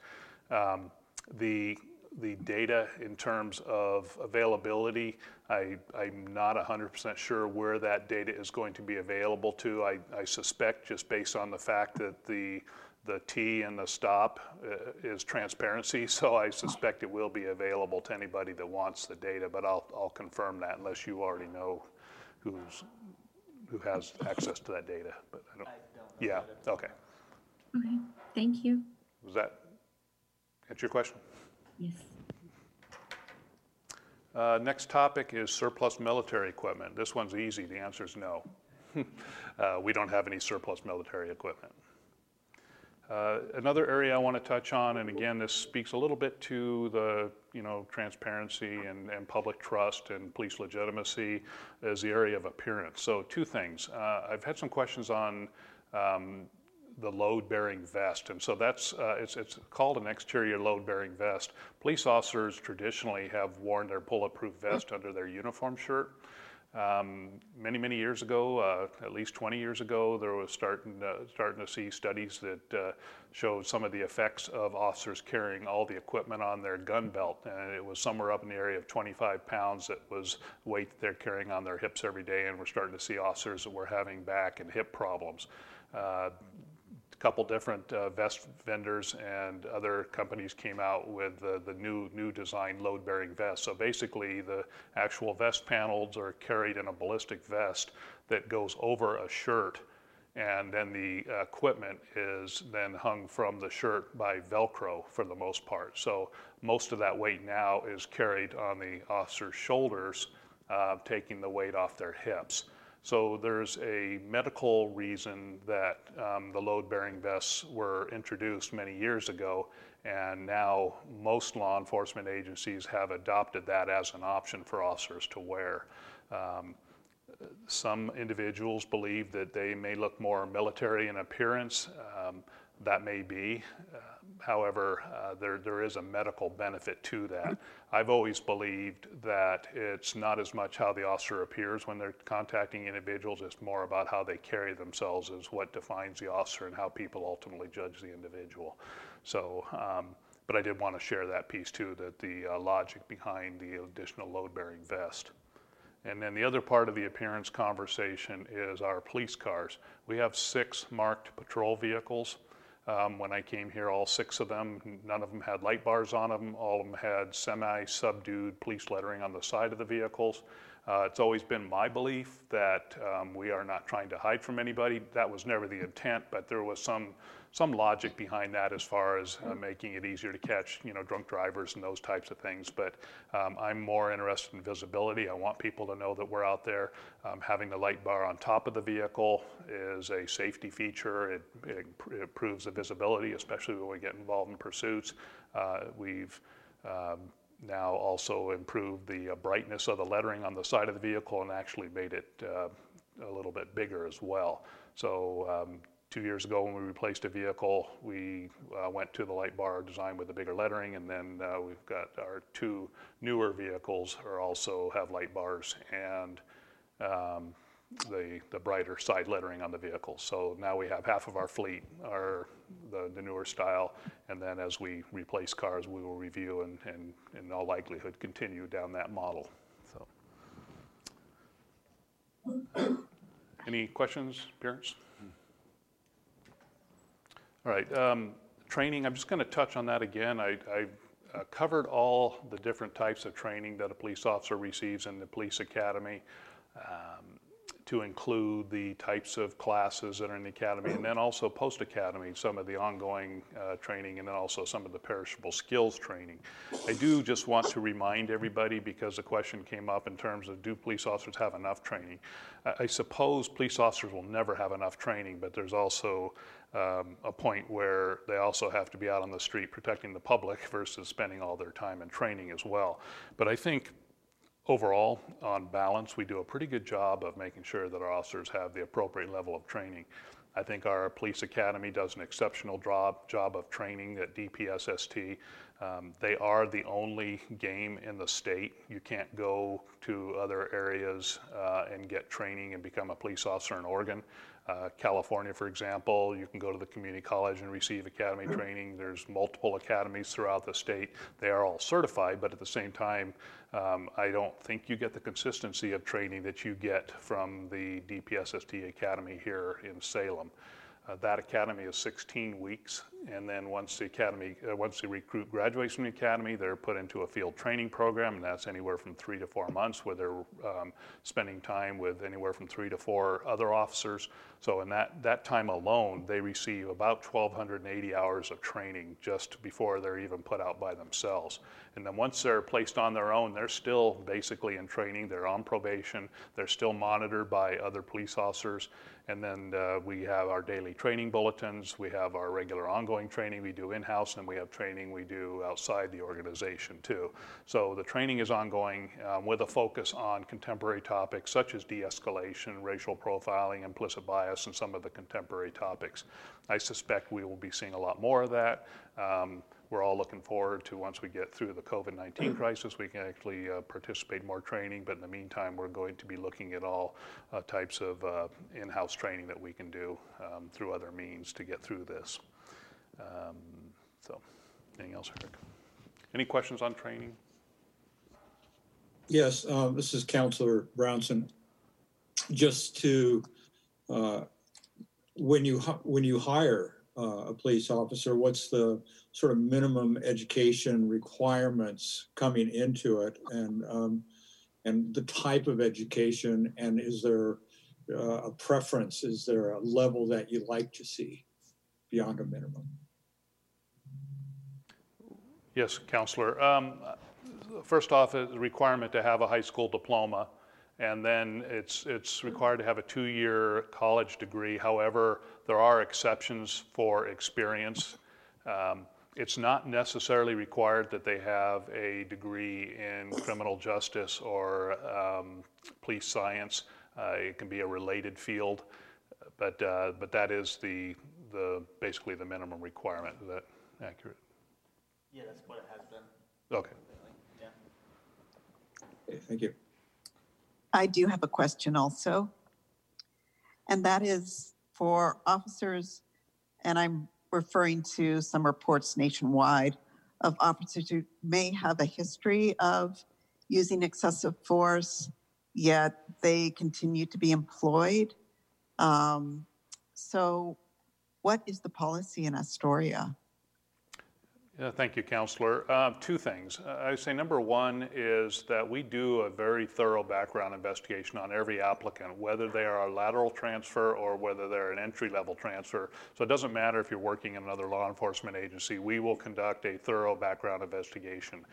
Um, the The data in terms of availability, I, I'm not one hundred percent sure where that data is going to be available to. I, I suspect, just based on the fact that the the T and the STOP uh, is transparency, so I suspect it will be available to anybody that wants the data, but I'll, I'll confirm that unless you already know who's who has access to that data. But I don't, I don't know yeah, that okay. Okay, thank you. Was that, that's your question? Yes. Uh, next topic is surplus military equipment. This one's easy. The answer is no. uh, we don't have any surplus military equipment. Uh, another area I want to touch on, and again, this speaks a little bit to the, you know, transparency and, and public trust and police legitimacy, is the area of appearance. So two things. Uh, I've had some questions on um, the load-bearing vest, and so that's uh, it's, it's called an exterior load-bearing vest. Police officers traditionally have worn their bulletproof vest under their uniform shirt. Um, many many years ago, uh, at least twenty years ago, there was starting uh, starting to see studies that uh, showed some of the effects of officers carrying all the equipment on their gun belt, and it was somewhere up in the area of twenty-five pounds that was weight they're carrying on their hips every day, and we're starting to see officers that were having back and hip problems. Uh, couple different uh, vest vendors and other companies came out with uh, the new new design load-bearing vest. So basically the actual vest panels are carried in a ballistic vest that goes over a shirt, and then the equipment is then hung from the shirt by Velcro for the most part. So most of that weight now is carried on the officer's shoulders, uh, taking the weight off their hips. So there's a medical reason that um, the load-bearing vests were introduced many years ago, and now most law enforcement agencies have adopted that as an option for officers to wear. Um, some individuals believe that they may look more military in appearance. Um, that may be. Uh, however, uh, there, there is a medical benefit to that. I've always believed that it's not as much how the officer appears when they're contacting individuals, it's more about how they carry themselves is what defines the officer and how people ultimately judge the individual. So, um, but I did want to share that piece too, that the uh, logic behind the additional load-bearing vest. And then the other part of the appearance conversation is our police cars. We have six marked patrol vehicles. Um, when I came here, all six of them, none of them had light bars on them. All of them had semi-subdued police lettering on the side of the vehicles. Uh, it's always been my belief that um, we are not trying to hide from anybody. That was never the intent, but there was some some logic behind that as far as uh, making it easier to catch, you know, drunk drivers and those types of things. But um, I'm more interested in visibility. I want people to know that we're out there. Um, having the light bar on top of the vehicle is a safety feature. It, it, it improves the visibility, especially when we get involved in pursuits. Uh, we've um, now also improved the uh, brightness of the lettering on the side of the vehicle and actually made it uh, a little bit bigger as well. So um, two years ago when we replaced a vehicle, we uh, went to the light bar design with the bigger lettering, and then uh, we've got our two newer vehicles are also have light bars and um, the the brighter side lettering on the vehicle. So now we have half of our fleet are the, the newer style, and then as we replace cars, we will review and, and in all likelihood continue down that model. So any questions, parents? All right, um, training, I'm just going to touch on that again. I, I uh, covered all the different types of training that a police officer receives in the police academy, um, to include the types of classes that are in the academy, and then also post-academy, some of the ongoing uh, training, and then also some of the perishable skills training. I do just want to remind everybody, because the question came up in terms of do police officers have enough training? I, I suppose police officers will never have enough training, but there's also Um, a point where they also have to be out on the street protecting the public versus spending all their time in training as well. But I think overall, on balance, we do a pretty good job of making sure that our officers have the appropriate level of training. I think our police academy does an exceptional job, job of training at D P S S T. Um, they are the only game in the state. You can't go to other areas uh, and get training and become a police officer in Oregon. Uh, California, for example, you can go to the community college and receive academy training. There's multiple academies throughout the state. They are all certified, but at the same time, um, I don't think you get the consistency of training that you get from the D P S S T Academy here in Salem. Uh, that academy is sixteen weeks, and then once the academy, uh, once the recruit graduates from the academy, they're put into a field training program, and that's anywhere from three to four months, where they're um, spending time with anywhere from three to four other officers. So in that that time alone, they receive about twelve hundred eighty hours of training just before they're even put out by themselves. And then once they're placed on their own, they're still basically in training. They're on probation. They're still monitored by other police officers. And then uh, we have our daily training bulletins. We have our regular ongoing training we do in-house, and we have training we do outside the organization too. So the training is ongoing um, with a focus on contemporary topics such as de-escalation, racial profiling, implicit bias, and some of the contemporary topics. I suspect we will be seeing a lot more of that. Um, We're all looking forward to, once we get through the COVID nineteen crisis, we can actually uh, participate in more training, but in the meantime, we're going to be looking at all uh, types of uh, in-house training that we can do um, through other means to get through this. Um, so, anything else, Eric? Any questions on training? Yes, uh, this is Councilor Brownson. Just to, uh, when you when you hire Uh, a police officer, what's the sort of minimum education requirements coming into it, and um, and the type of education, and is there uh, a preference? Is there a level that you like to see beyond a minimum? Yes, Councilor. Um, first off, it's a requirement to have a high school diploma, and then it's it's required to have a two-year college degree. However, there are exceptions for experience. Um, it's not necessarily required that they have a degree in criminal justice or um, police science. Uh, it can be a related field, but uh, but that is the the basically the minimum requirement. Is that accurate? Yeah, that's what it has been. Okay. Yeah. Okay, thank you. I do have a question also, and that is, for officers, and I'm referring to some reports nationwide of officers who may have a history of using excessive force, yet they continue to be employed. Um, so what is the policy in Astoria? Yeah, thank you, Councillor. Uh, two things. Uh, I say number one is that we do a very thorough background investigation on every applicant, whether they are a lateral transfer or whether they're an entry-level transfer. So it doesn't matter if you're working in another law enforcement agency, we will conduct a thorough background investigation.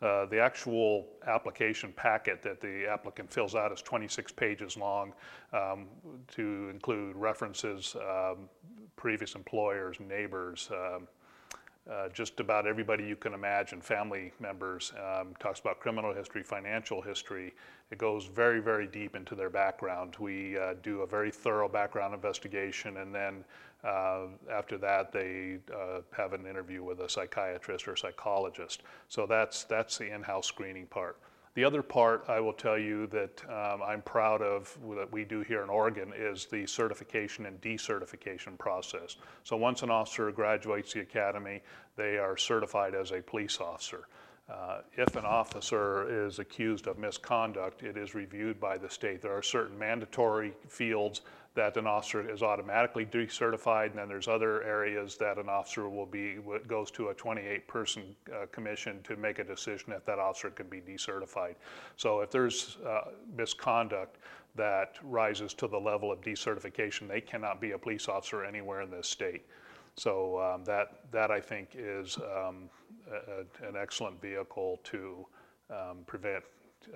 Uh, the actual application packet that the applicant fills out is twenty-six pages long, um, to include references, um, previous employers, neighbors, um, uh, just about everybody you can imagine, family members, um, talks about criminal history, financial history. It goes very, very deep into their background. We uh, do a very thorough background investigation, and then uh, after that they uh, have an interview with a psychiatrist or a psychologist. So that's, that's the in-house screening part. The other part I will tell you that um, I'm proud of that we do here in Oregon is the certification and decertification process. So once an officer graduates the academy, they are certified as a police officer. Uh, if an officer is accused of misconduct, it is reviewed by the state. There are certain mandatory fields that an officer is automatically decertified, and then there's other areas that an officer will be, goes to a twenty-eight person uh, commission to make a decision if that officer can be decertified. So if there's uh, misconduct that rises to the level of decertification, they cannot be a police officer anywhere in this state. So um, that, that I think is um, a, an excellent vehicle to um, prevent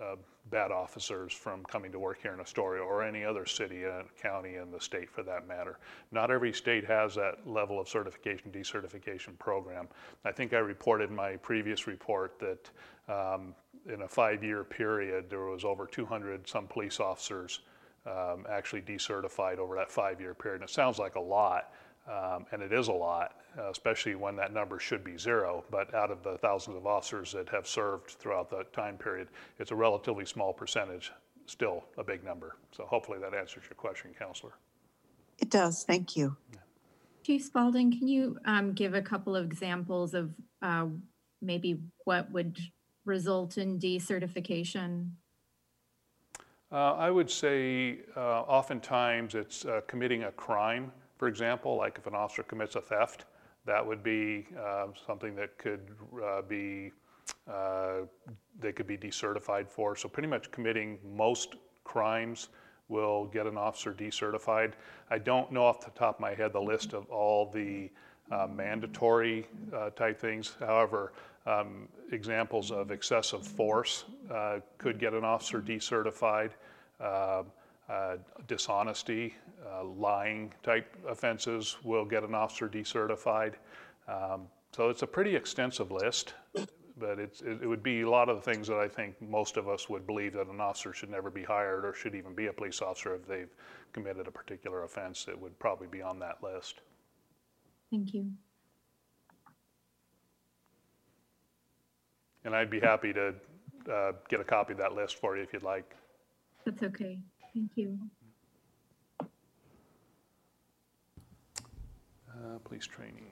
uh, bad officers from coming to work here in Astoria or any other city and county in the state for that matter. Not every state has that level of certification, decertification program. I think I reported in my previous report that um, in a five-year period, there was over two hundred some police officers um, actually decertified over that five-year period. And it sounds like a lot. Um, and it is a lot, uh, especially when that number should be zero, but out of the thousands of officers that have served throughout that time period, it's a relatively small percentage, still a big number. So hopefully that answers your question, Councillor. It does, thank you. Yeah. Chief Spaulding, can you um, give a couple of examples of uh, maybe what would result in decertification? Uh, I would say uh, oftentimes it's uh, committing a crime. For example, like if an officer commits a theft, that would be uh, something that could uh, be, uh, they could be decertified for. So pretty much committing most crimes will get an officer decertified. I don't know off the top of my head the list of all the uh, mandatory uh, type things. However, um, examples of excessive force uh, could get an officer decertified. Uh, Uh, dishonesty, uh, lying type offenses will get an officer decertified. Um, so it's a pretty extensive list, but it's, it, it would be a lot of the things that I think most of us would believe that an officer should never be hired or should even be a police officer if they've committed a particular offense. It would probably be on that list. Thank you. And I'd be happy to uh, get a copy of that list for you if you'd like. That's okay. Thank you. Uh, police training.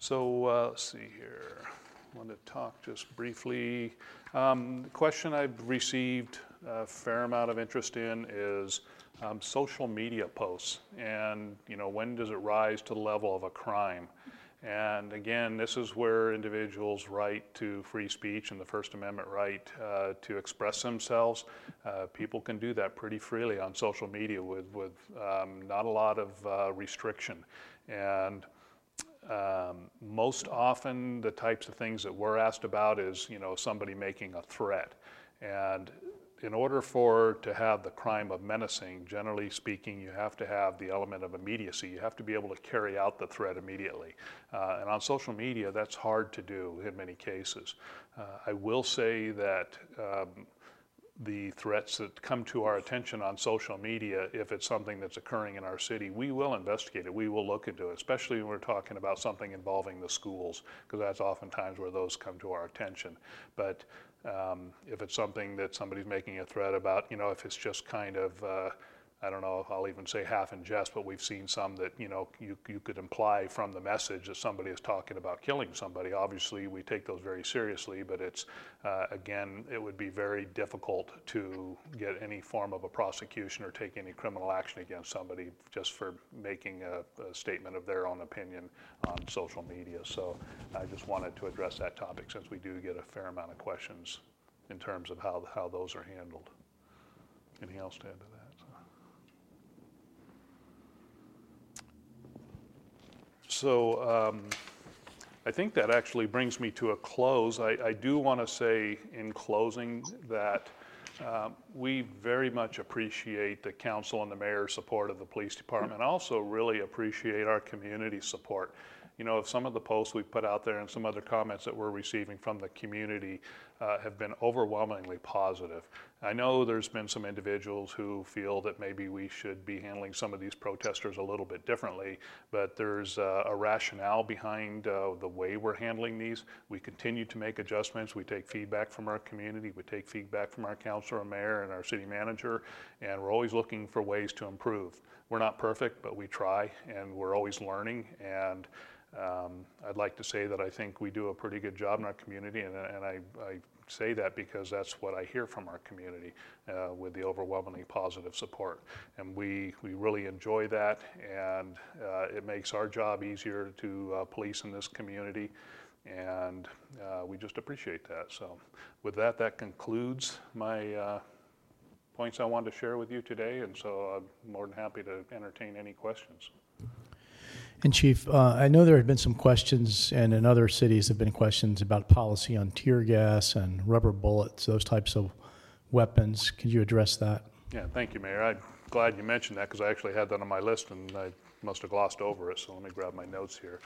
So uh, let's see here. I want to talk just briefly. Um, the question I've received a fair amount of interest in is um, social media posts, and you know, when does it rise to the level of a crime? And again, this is where individuals' right to free speech and the First Amendment right uh, to express themselves, uh, people can do that pretty freely on social media with, with um, not a lot of uh, restriction. And um, most often the types of things that we're asked about is, you know, somebody making a threat. And in order for to have the crime of menacing, generally speaking, you have to have the element of immediacy. You have to be able to carry out the threat immediately. Uh, and on social media, that's hard to do in many cases. Uh, I will say that um, the threats that come to our attention on social media, if it's something that's occurring in our city, we will investigate it, we will look into it, especially when we're talking about something involving the schools, because that's oftentimes where those come to our attention. But Um, if it's something that somebody's making a threat about, you know, if it's just kind of uh, I don't know, I'll even say half in jest, but we've seen some that, you know, you, you could imply from the message that somebody is talking about killing somebody. Obviously, we take those very seriously, but it's, uh, again, it would be very difficult to get any form of a prosecution or take any criminal action against somebody just for making a, a statement of their own opinion on social media. So I just wanted to address that topic since we do get a fair amount of questions in terms of how, how those are handled. Anything else to add to that? So um, I think that actually brings me to a close. I, I do want to say in closing that uh, we very much appreciate the council and the mayor's support of the police department. I also really appreciate our community support. You know, if some of the posts we put out there and some other comments that we're receiving from the community uh, have been overwhelmingly positive. I know there's been some individuals who feel that maybe we should be handling some of these protesters a little bit differently, but there's uh, a rationale behind uh, the way we're handling these. We continue to make adjustments. We take feedback from our community. We take feedback from our councilor, mayor, and our city manager, and we're always looking for ways to improve. We're not perfect, but we try, and we're always learning. And Um, I'd like to say that I think we do a pretty good job in our community, and, and I, I say that because that's what I hear from our community uh, with the overwhelmingly positive support. And we, we really enjoy that, and uh, it makes our job easier to uh, police in this community, and uh, we just appreciate that. So with that, that concludes my uh, points I wanted to share with you today, and so I'm more than happy to entertain any questions. And Chief, uh, I know there have been some questions, and in other cities have been questions about policy on tear gas and rubber bullets, those types of weapons. Can you address that? Yeah, thank you, Mayor. I'm glad you mentioned that because I actually had that on my list and I must have glossed over it, so let me grab my notes here.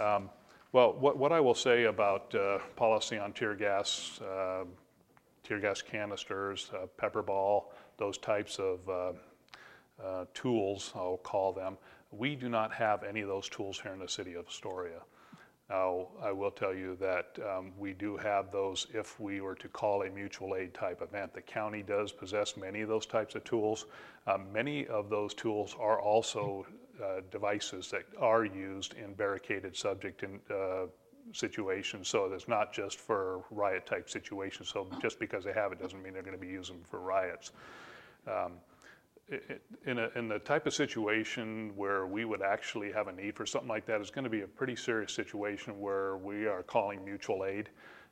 Um, well, what, what I will say about uh, policy on tear gas, uh, tear gas canisters, uh, pepper ball, those types of uh, uh, tools, I'll call them, we do not have any of those tools here in the city of Astoria. Now, I will tell you that um, we do have those if we were to call a mutual aid type event. The county does possess many of those types of tools. Um, many of those tools are also uh, devices that are used in barricaded subject in, uh, situations, so it's not just for riot type situations. So just because they have it doesn't mean they're going to be using them for riots. Um, In, a, in the type of situation where we would actually have a need for something like that is going to be a pretty serious situation where we are calling mutual aid.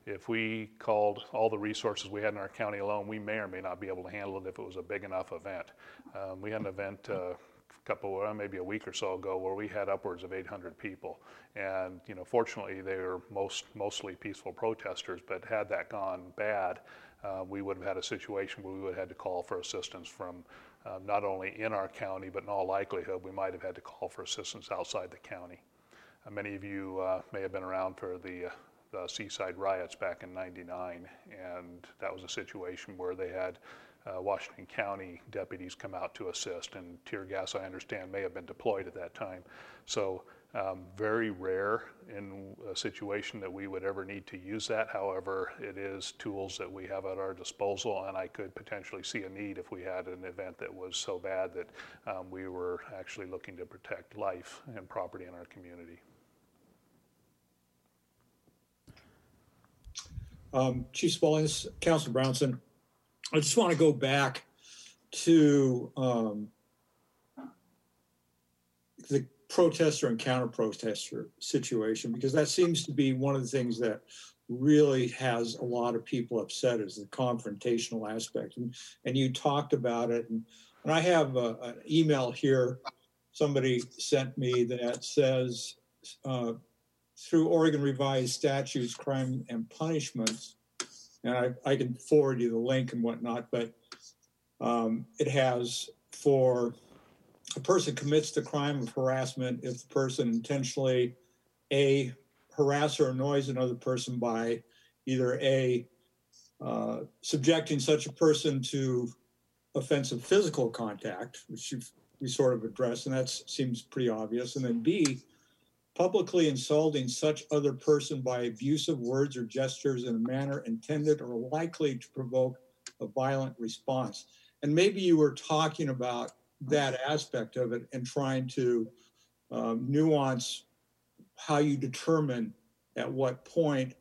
If we called all the resources we had in our county alone, we may or may not be able to handle it if it was a big enough event. Um, we had an event uh, couple, maybe a week or so ago, where we had upwards of eight hundred people, and you know, fortunately, they were most mostly peaceful protesters. But had that gone bad, uh, we would have had a situation where we would have had to call for assistance from um, not only in our county, but in all likelihood, we might have had to call for assistance outside the county. Uh, many of you uh, may have been around for the. Uh, the Seaside riots back in ninety-nine, and that was a situation where they had uh, Washington County deputies come out to assist, and tear gas, I understand, may have been deployed at that time. So um, very rare in a situation that we would ever need to use that. However, it is tools that we have at our disposal, and I could potentially see a need if we had an event that was so bad that um, we were actually looking to protect life and property in our community. Um, Chief Spaulding, this is Council Brownson. I just want to go back to um, the protester and counter-protester situation, because that seems to be one of the things that really has a lot of people upset, is the confrontational aspect. And, and you talked about it. And, and I have a, an email here somebody sent me that says, uh, through Oregon revised statutes, crime and punishments, and I, I can forward you the link and whatnot, but um, it has, for a person commits the crime of harassment if the person intentionally A, harass or annoys another person by either A, uh, subjecting such a person to offensive physical contact, which you've, we sort of addressed, and that seems pretty obvious, and then B, publicly insulting such other person by abusive words or gestures in a manner intended or likely to provoke a violent response. And maybe you were talking about that aspect of it and trying to um, nuance how you determine at what point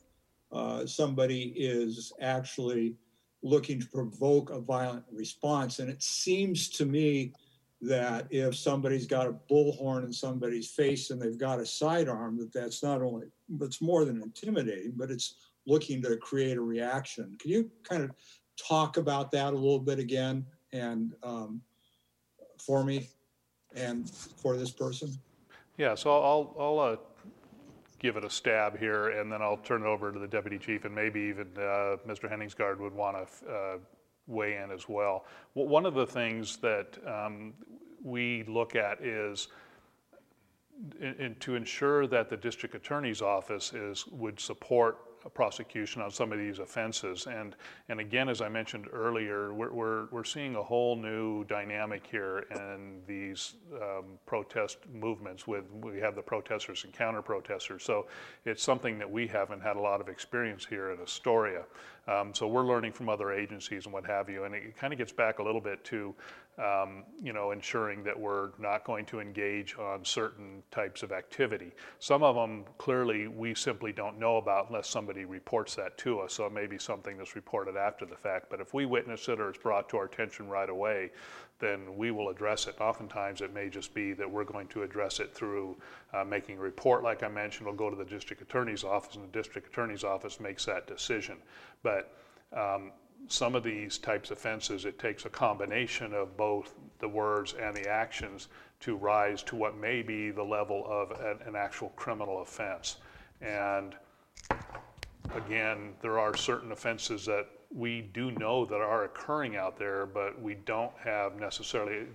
uh, somebody is actually looking to provoke a violent response. And it seems to me that if somebody's got a bullhorn in somebody's face and they've got a sidearm, that that's not only, it's more than intimidating, but it's looking to create a reaction. Can you kind of talk about that a little bit again, and um, for me and for this person? Yeah, so I'll, I'll uh, give it a stab here, and then I'll turn it over to the deputy chief, and maybe even uh, Mister Henningsgaard would want to uh, weigh in as well. Well, one of the things that um, we look at is in, in, to ensure that the district attorney's office is would support a prosecution on some of these offenses. And and again, as I mentioned earlier, we're we're, we're seeing a whole new dynamic here in these um, protest movements. With we have the protesters and counter-protesters, so it's something that we haven't had a lot of experience here at Astoria. Um, so we're learning from other agencies and what have you, and it kind of gets back a little bit to um, you know, ensuring that we're not going to engage on certain types of activity. Some of them clearly we simply don't know about unless somebody reports that to us, so it may be something that's reported after the fact, but if we witness it or it's brought to our attention right away, then we will address it. Oftentimes it may just be that we're going to address it through uh, making a report, like I mentioned. We'll go to the district attorney's office, and the district attorney's office makes that decision. But um, some of these types of offenses, it takes a combination of both the words and the actions to rise to what may be the level of an, an actual criminal offense. And again, there are certain offenses that we do know that are occurring out there, but we don't have necessarily,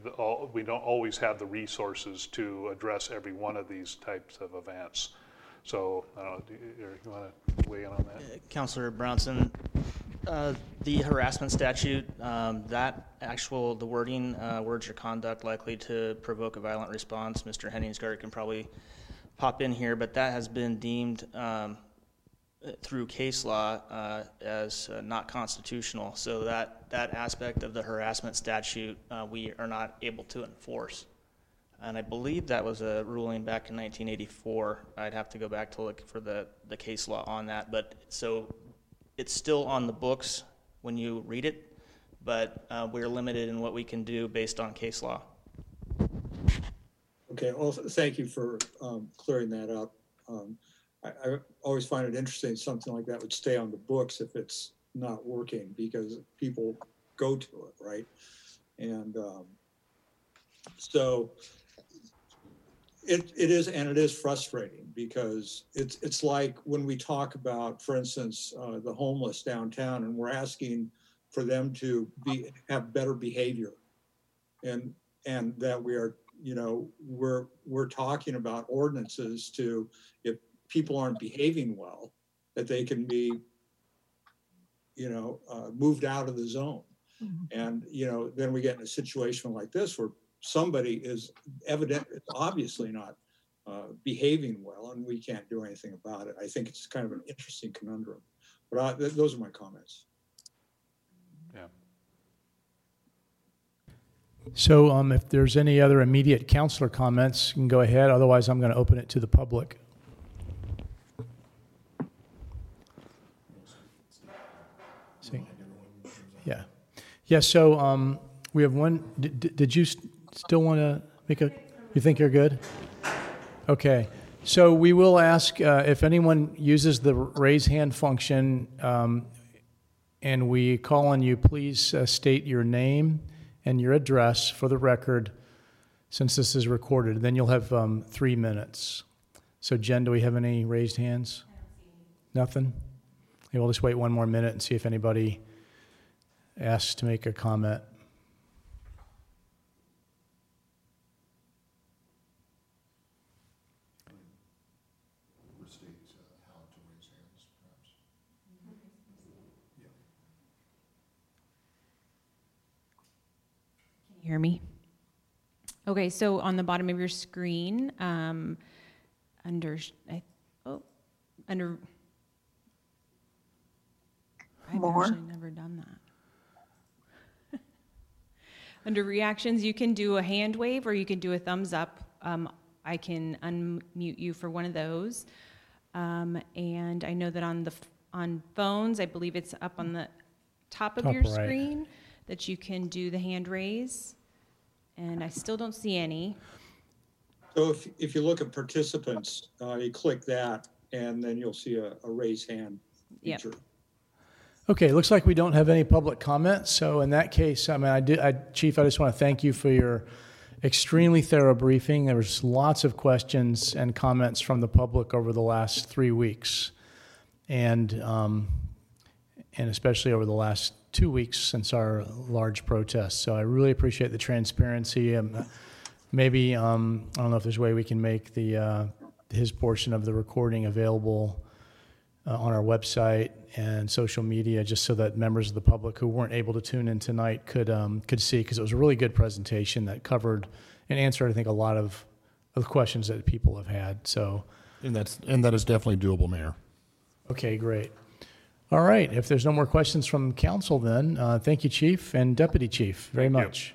we don't always have the resources to address every one of these types of events. So, I don't know, Eric, you want to weigh in on that? Uh, Councilor Brownson, uh, the harassment statute, um, that actual, the wording, uh, words or conduct likely to provoke a violent response, Mister Henningsgaard can probably pop in here, but that has been deemed um, through case law uh, as uh, not constitutional. So that, that aspect of the harassment statute uh, we are not able to enforce. And I believe that was a ruling back in nineteen eighty-four. I'd have to go back to look for the, the case law on that. But so it's still on the books when you read it, but uh, we're limited in what we can do based on case law. Okay, well, thank you for um, clearing that up. Um, I, I always find it interesting something like that would stay on the books if it's not working, because people go to it, right? And um, so, It, it is, and it is frustrating, because it's, it's like when we talk about, for instance, uh, the homeless downtown, and we're asking for them to be, have better behavior, and, and that we are, you know, we're, we're talking about ordinances to, if people aren't behaving well, that they can be, you know, uh, moved out of the zone. Mm-hmm. And, you know, then we get in a situation like this where somebody is evidently, obviously not uh, behaving well, and we can't do anything about it. I think it's kind of an interesting conundrum. But I, th those are my comments. Yeah. So um, if there's any other immediate councilor comments, you can go ahead. Otherwise, I'm going to open it to the public. See? Yeah. Yeah, so um, we have one. Did, did you... Still want to make a, you think you're good? Okay, so we will ask uh, if anyone uses the raise hand function um, and we call on you, please uh, state your name and your address for the record, since this is recorded. Then you'll have um, three minutes. So Jen, do we have any raised hands? Nothing? Okay, we'll just wait one more minute and see if anybody asks to make a comment. Hear me? Okay, so on the bottom of your screen, um, under, I, oh, under, I've More. actually never done that. Under reactions, you can do a hand wave or you can do a thumbs up. Um, I can unmute you for one of those. Um, and I know that on the on phones, I believe it's up on the top of top your right. screen that you can do the hand raise. And I still don't see any. So if, if you look at participants, uh, you click that, and then you'll see a, a raise hand feature. Yep. Okay, looks like we don't have any public comments. So in that case, I mean, I did, I, Chief, I just want to thank you for your extremely thorough briefing. There was lots of questions and comments from the public over the last three weeks, and um, and especially over the last two weeks since our large protest. So I really appreciate the transparency. And maybe um, I don't know if there's a way we can make the uh, his portion of the recording available Uh, on our website and social media, just so that members of the public who weren't able to tune in tonight could um, could see, because it was a really good presentation that covered and answered, I think, a lot of, of questions that people have had. So, and that's and that is definitely doable, Mayor. Okay, great. All right. If there's no more questions from council, then uh, thank you, Chief and Deputy Chief, very thank much. You.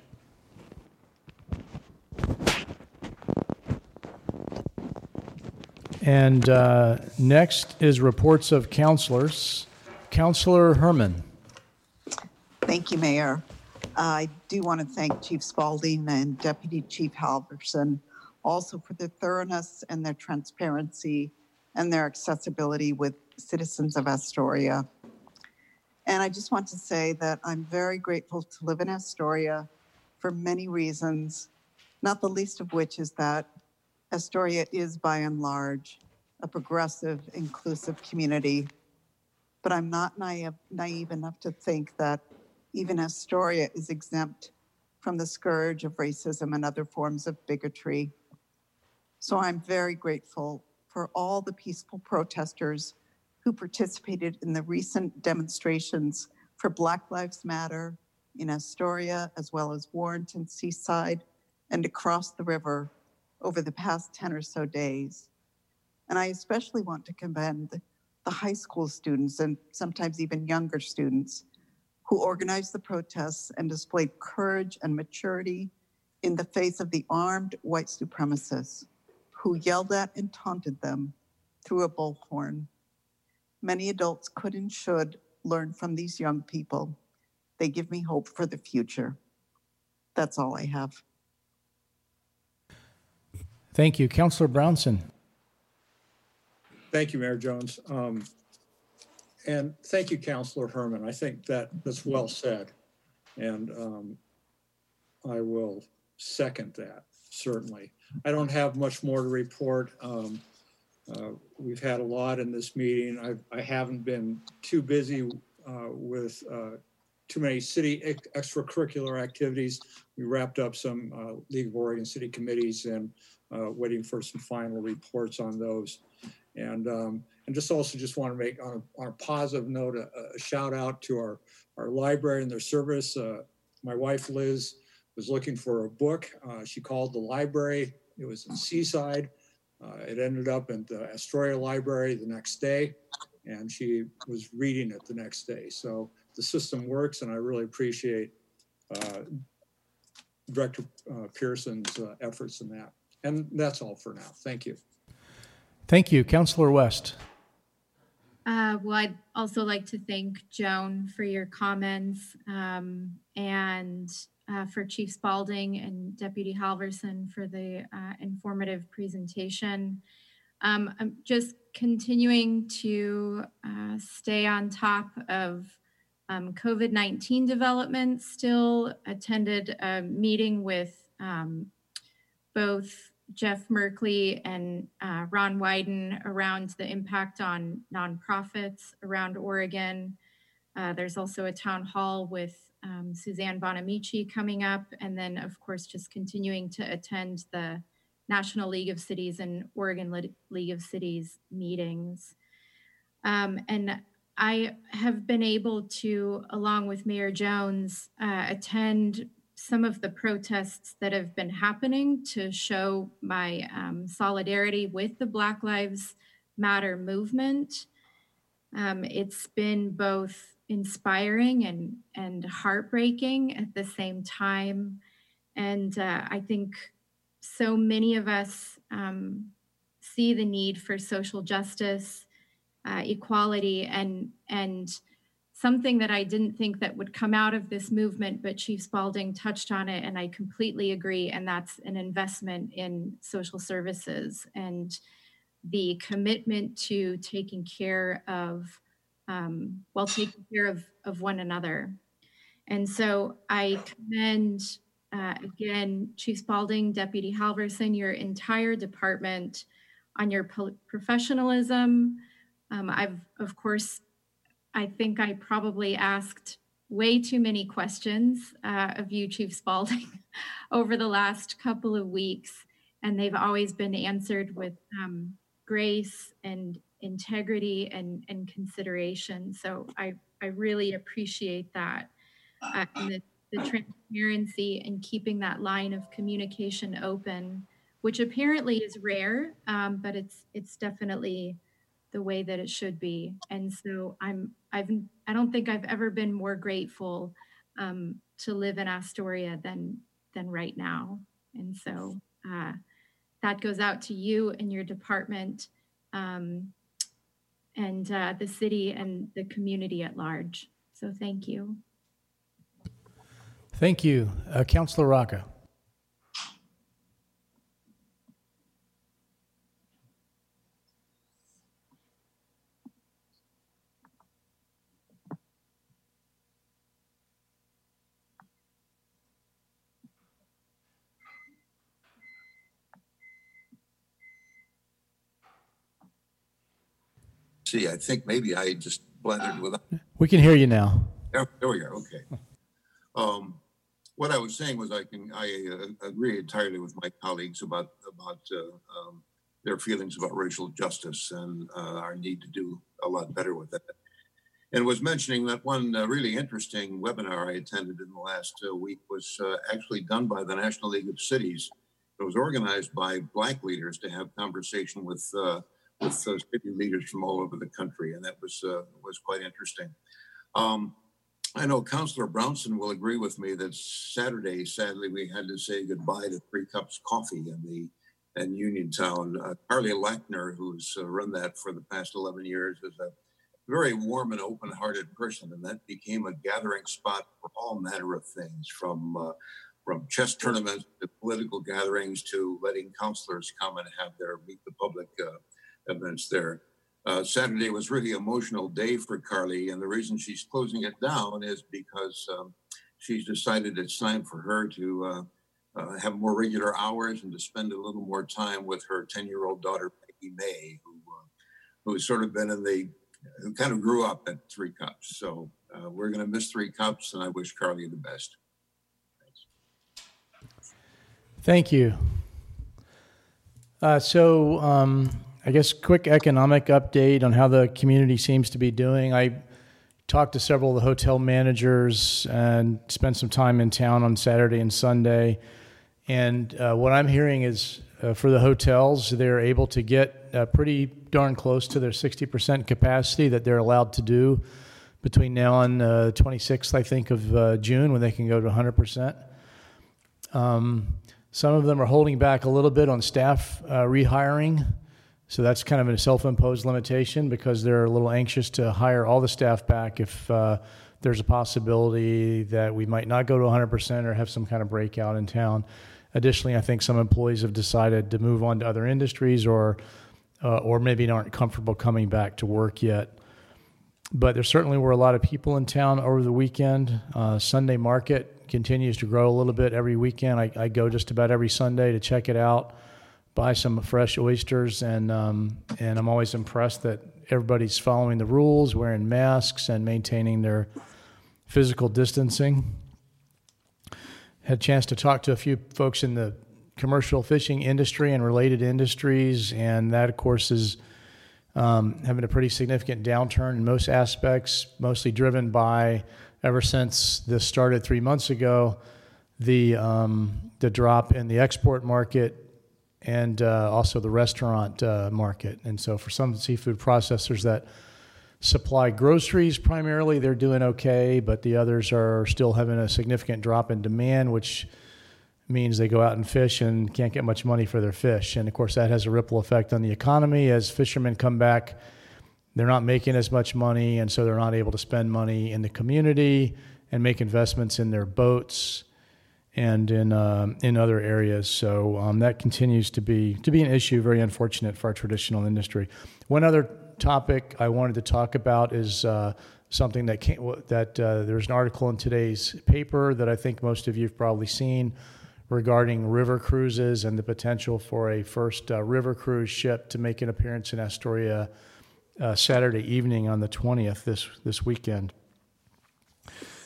And uh, next is reports of counselors. Councilor Herman. Thank you, Mayor. Uh, I do want to thank Chief Spaulding and Deputy Chief Halverson also for their thoroughness and their transparency and their accessibility with citizens of Astoria. And I just want to say that I'm very grateful to live in Astoria for many reasons, not the least of which is that Astoria is, by and large, a progressive, inclusive community. But I'm not naive, naive enough to think that even Astoria is exempt from the scourge of racism and other forms of bigotry. So I'm very grateful for all the peaceful protesters who participated in the recent demonstrations for Black Lives Matter in Astoria, as well as Warrenton, Seaside, and across the river over the past ten or so days. And I especially want to commend the high school students and sometimes even younger students who organized the protests and displayed courage and maturity in the face of the armed white supremacists who yelled at and taunted them through a bullhorn. Many adults could and should learn from these young people. They give me hope for the future. That's all I have. Thank you. Councilor Brownson. Thank you, Mayor Jones. Um, and thank you, Councilor Herman. I think that that's well said. And um, I will second that, certainly. I don't have much more to report. Um, uh, we've had a lot in this meeting. I've, I haven't been too busy uh, with uh, too many city ex- extracurricular activities. We wrapped up some uh, League of Oregon City committees and Uh, waiting for some final reports on those. And um, and just also just want to make on a, on a positive note, a, a shout out to our, our library and their service. Uh, my wife, Liz, was looking for a book. Uh, she called the library. It was in Seaside. Uh, it ended up in the Astoria Library the next day, and she was reading it the next day. So the system works, and I really appreciate uh, Director uh, Pearson's uh, efforts in that. And that's all for now. Thank you. Thank you. Councilor West. Uh, well, I'd also like to thank Joan for your comments um, and uh, for Chief Spaulding and Deputy Halverson for the uh, informative presentation. Um, I'm just continuing to uh, stay on top of um, COVID nineteen developments. Still attended a meeting with um, both Jeff Merkley and uh, Ron Wyden around the impact on nonprofits around Oregon. Uh, there's also a town hall with um, Suzanne Bonamici coming up. And then, of course, just continuing to attend the National League of Cities and Oregon Lit- League of Cities meetings. Um, and I have been able to, along with Mayor Jones, uh, attend some of the protests that have been happening to show my um, solidarity with the Black Lives Matter movement. Um, it's been both inspiring and, and heartbreaking at the same time. And uh, I think so many of us um, see the need for social justice, uh, equality, and, and something that I didn't think that would come out of this movement, but Chief Spaulding touched on it, and I completely agree, and that's an investment in social services and the commitment to taking care of, um, well, taking care of, of one another. And so I commend, uh, again, Chief Spaulding, Deputy Halverson, your entire department on your professionalism. Um, I've, of course, I think I probably asked way too many questions uh, of you, Chief Spaulding, over the last couple of weeks, and they've always been answered with um, grace and integrity and, and consideration. So I, I really appreciate that, uh, and the, the transparency and keeping that line of communication open, which apparently is rare, um, but it's it's definitely the way that it should be. And so I'm, I've, I don't think I've ever been more grateful um, to live in Astoria than, than right now. And so uh, that goes out to you and your department, um, and uh, the city and the community at large. So thank you. Thank you. Uh, Councilor Rocca. See, I think maybe I just blended with. We can hear you now. There, there we are. Okay. Um, what I was saying was I can I uh, agree entirely with my colleagues about about uh, um, their feelings about racial justice and uh, our need to do a lot better with that. And was mentioning that one uh, really interesting webinar I attended in the last uh, week was uh, actually done by the National League of Cities. It was organized by Black leaders to have conversation with. Uh, with uh, city leaders from all over the country, and that was uh, was quite interesting. Um, I know Councilor Brownson will agree with me that Saturday, sadly, we had to say goodbye to Three Cups Coffee in the in Uniontown. Uh, Carly Lackner, who's uh, run that for the past eleven years, is a very warm and open-hearted person, and that became a gathering spot for all manner of things, from uh, from chess tournaments to political gatherings to letting councilors come and have their meet the public uh, events there. Uh, Saturday was really an emotional day for Carly, and the reason she's closing it down is because um, she's decided it's time for her to uh, uh, have more regular hours and to spend a little more time with her ten-year-old daughter, Peggy May, who uh, who's sort of been in the, who kind of grew up at Three Cups. So uh, we're going to miss Three Cups, and I wish Carly the best. Thanks. Thank you. Uh, so, um, I guess quick economic update on how the community seems to be doing. I talked to several of the hotel managers and spent some time in town on Saturday and Sunday. And uh, what I'm hearing is uh, for the hotels, they're able to get uh, pretty darn close to their sixty percent capacity that they're allowed to do between now and uh, the twenty-sixth, I think, of uh, June, when they can go to one hundred percent. Um, some of them are holding back a little bit on staff uh, rehiring. So that's kind of a self-imposed limitation because they're a little anxious to hire all the staff back if uh, there's a possibility that we might not go to one hundred percent or have some kind of breakout in town. Additionally, I think some employees have decided to move on to other industries or uh, or maybe aren't comfortable coming back to work yet. But there certainly were a lot of people in town over the weekend. Uh, Sunday market continues to grow a little bit every weekend. I, I go just about every Sunday to check it out, buy some fresh oysters, and um, and I'm always impressed that everybody's following the rules, wearing masks, and maintaining their physical distancing. Had a chance to talk to a few folks in the commercial fishing industry and related industries, and that, of course, is um, having a pretty significant downturn in most aspects, mostly driven by, ever since this started three months ago, the um, the drop in the export market, and uh, also the restaurant uh, market. And so for some seafood processors, that supply groceries primarily, they're doing okay, but the others are still having a significant drop in demand, which means they go out and fish and can't get much money for their fish. And of course that has a ripple effect on the economy. As fishermen come back, they're not making as much money, and so they're not able to spend money in the community and make investments in their boats and in uh, in other areas. So um, that continues to be to be an issue, very unfortunate for our traditional industry. One other topic I wanted to talk about is uh, something that came, that uh, there's an article in today's paper that I think most of you have probably seen regarding river cruises and the potential for a first uh, river cruise ship to make an appearance in Astoria uh, Saturday evening on the twentieth, this, this weekend.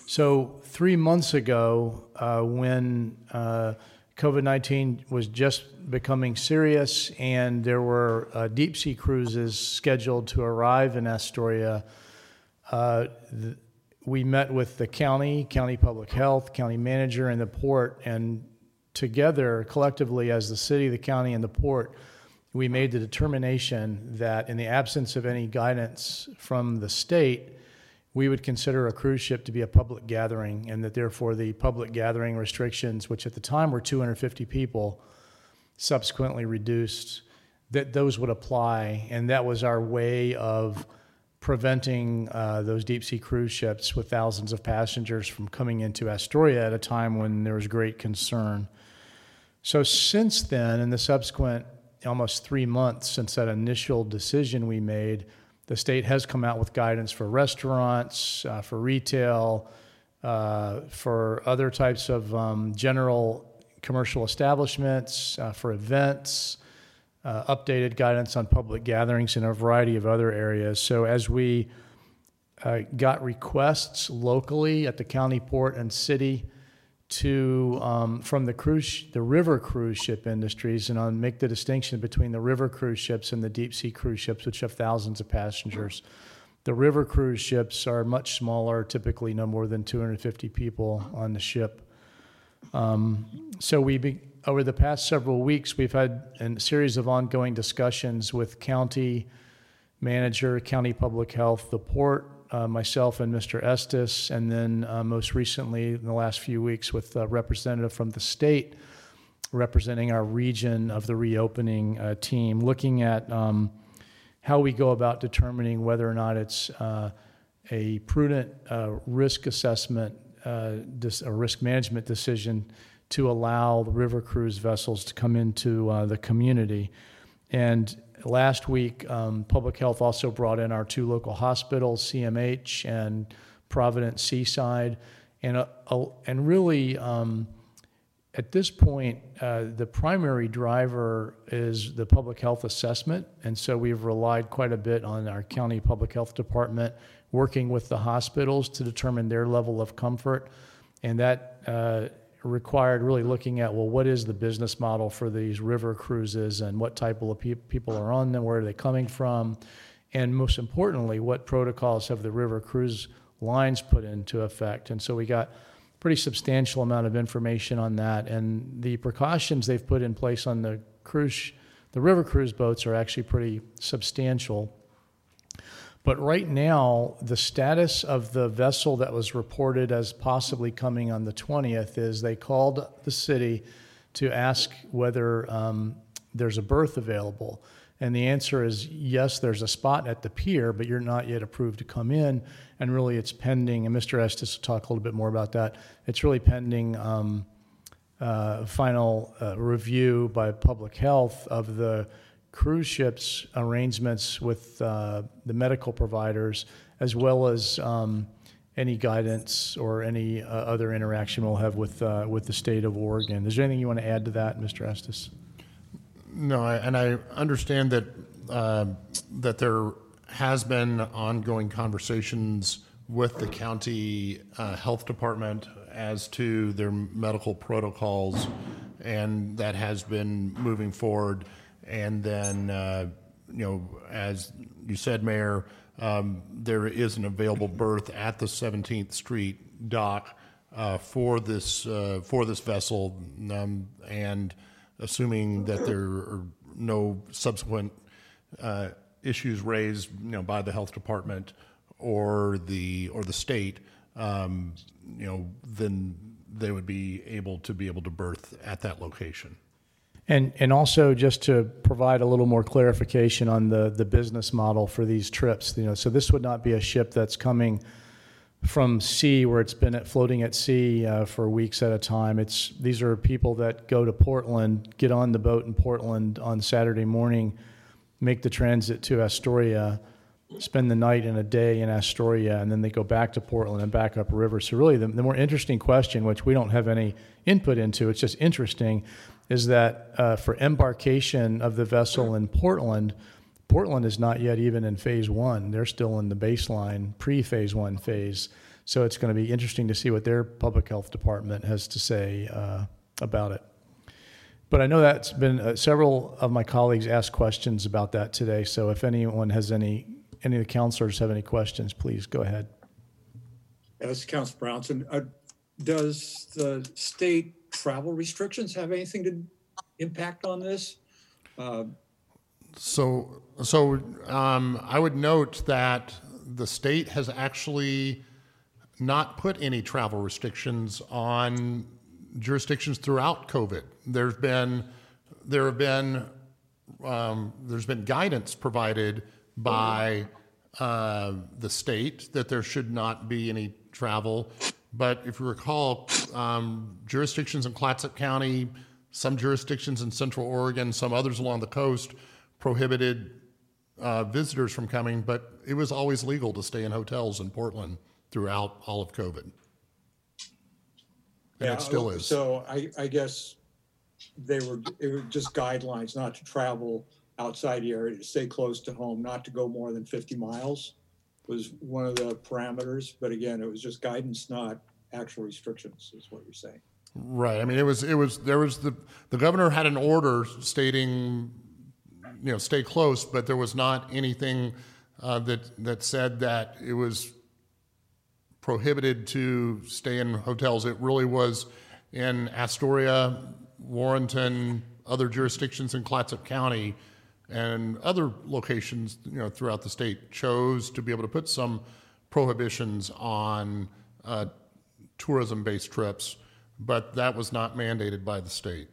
So three months ago, uh, when uh, COVID nineteen was just becoming serious and there were uh, deep sea cruises scheduled to arrive in Astoria, uh, th- we met with the county, county public health, county manager, and the port, and together, collectively, as the city, the county, and the port, we made the determination that in the absence of any guidance from the state, we would consider a cruise ship to be a public gathering, and that therefore the public gathering restrictions, which at the time were two hundred fifty people, subsequently reduced, that those would apply. And that was our way of preventing uh, those deep-sea cruise ships with thousands of passengers from coming into Astoria at a time when there was great concern. So since then, in the subsequent almost three months since that initial decision we made, the state has come out with guidance for restaurants, uh, for retail, uh, for other types of um, general commercial establishments, uh, for events, uh, updated guidance on public gatherings in a variety of other areas. So as we uh, got requests locally at the county, port, and city to um, from the cruise, the river cruise ship industries, and I'll make the distinction between the river cruise ships and the deep sea cruise ships, which have thousands of passengers. The river cruise ships are much smaller, typically no more than two hundred fifty people on the ship. Um, so we be, over the past several weeks, we've had a series of ongoing discussions with county manager, county public health, the port, Uh, myself and Mister Estes, and then uh, most recently in the last few weeks with a representative from the state representing our region of the reopening uh, team, looking at um, how we go about determining whether or not it's uh, a prudent uh, risk assessment, uh, dis- a risk management decision to allow the river cruise vessels to come into uh, the community. And last week, um, Public Health also brought in our two local hospitals, C M H and Providence Seaside. And a, a, and really, um, at this point, uh, the primary driver is the public health assessment. And so we've relied quite a bit on our county public health department working with the hospitals to determine their level of comfort. And that uh, required really looking at, well, what is the business model for these river cruises and what type of pe- people are on them, where are they coming from, and most importantly, what protocols have the river cruise lines put into effect. And so we got a pretty substantial amount of information on that, and the precautions they've put in place on the cruise, the river cruise boats are actually pretty substantial. But right now, the status of the vessel that was reported as possibly coming on the twentieth is they called the city to ask whether um, there's a berth available. And the answer is yes, there's a spot at the pier, but you're not yet approved to come in. And really it's pending, and Mister Estes will talk a little bit more about that, it's really pending um, uh, final uh, review by Public Health of the cruise ships arrangements with uh, the medical providers, as well as um, any guidance or any uh, other interaction we'll have with uh, with the state of Oregon. Is there anything you want to add to that, Mister Estes? No, I, and I understand that uh, that there has been ongoing conversations with the county uh, health department as to their medical protocols, and that has been moving forward. And then, uh, you know, as you said, Mayor, um, there is an available berth at the seventeenth Street dock uh, for this uh, for this vessel. Um, and assuming that there are no subsequent uh, issues raised, you know, by the health department or the or the state, um, you know, then they would be able to be able to birth at that location. And and also just to provide a little more clarification on the the business model for these trips, you know, so this would not be a ship that's coming from sea where it's been at floating at sea uh, for weeks at a time. It's these are people that go to Portland, get on the boat in Portland on Saturday morning, make the transit to Astoria, spend the night and a day in Astoria, and then they go back to Portland and back up river. So really the, the more interesting question, which we don't have any input into, it's just interesting, is that uh, for embarkation of the vessel in Portland, Portland is not yet even in phase one. They're still in the baseline, pre-phase one phase. So it's going to be interesting to see what their public health department has to say uh, about it. But I know that's been uh, several of my colleagues asked questions about that today. So if anyone has any, any of the counselors have any questions, please go ahead. Yes, Councilor Brownson, uh, does the state travel restrictions have anything to impact on this? Uh, so, so um, I would note that the state has actually not put any travel restrictions on jurisdictions throughout COVID. There's been, there have been, um, there's been guidance provided by uh, the state that there should not be any travel. But if you recall, um, jurisdictions in Clatsop County, some jurisdictions in Central Oregon, some others along the coast prohibited uh, visitors from coming, but it was always legal to stay in hotels in Portland throughout all of COVID. And yeah, it still is. So I, I guess they were, it were just guidelines not to travel outside the area, to stay close to home, not to go more than fifty miles was one of the parameters. But again, it was just guidance, not actual restrictions is what you're saying. Right. I mean, it was, it was, there was the, the governor had an order stating, you know, stay close, but there was not anything uh, that, that said that it was prohibited to stay in hotels. It really was in Astoria, Warrenton, other jurisdictions in Clatsop County, and other locations, you know, throughout the state chose to be able to put some prohibitions on uh, tourism-based trips, but that was not mandated by the state.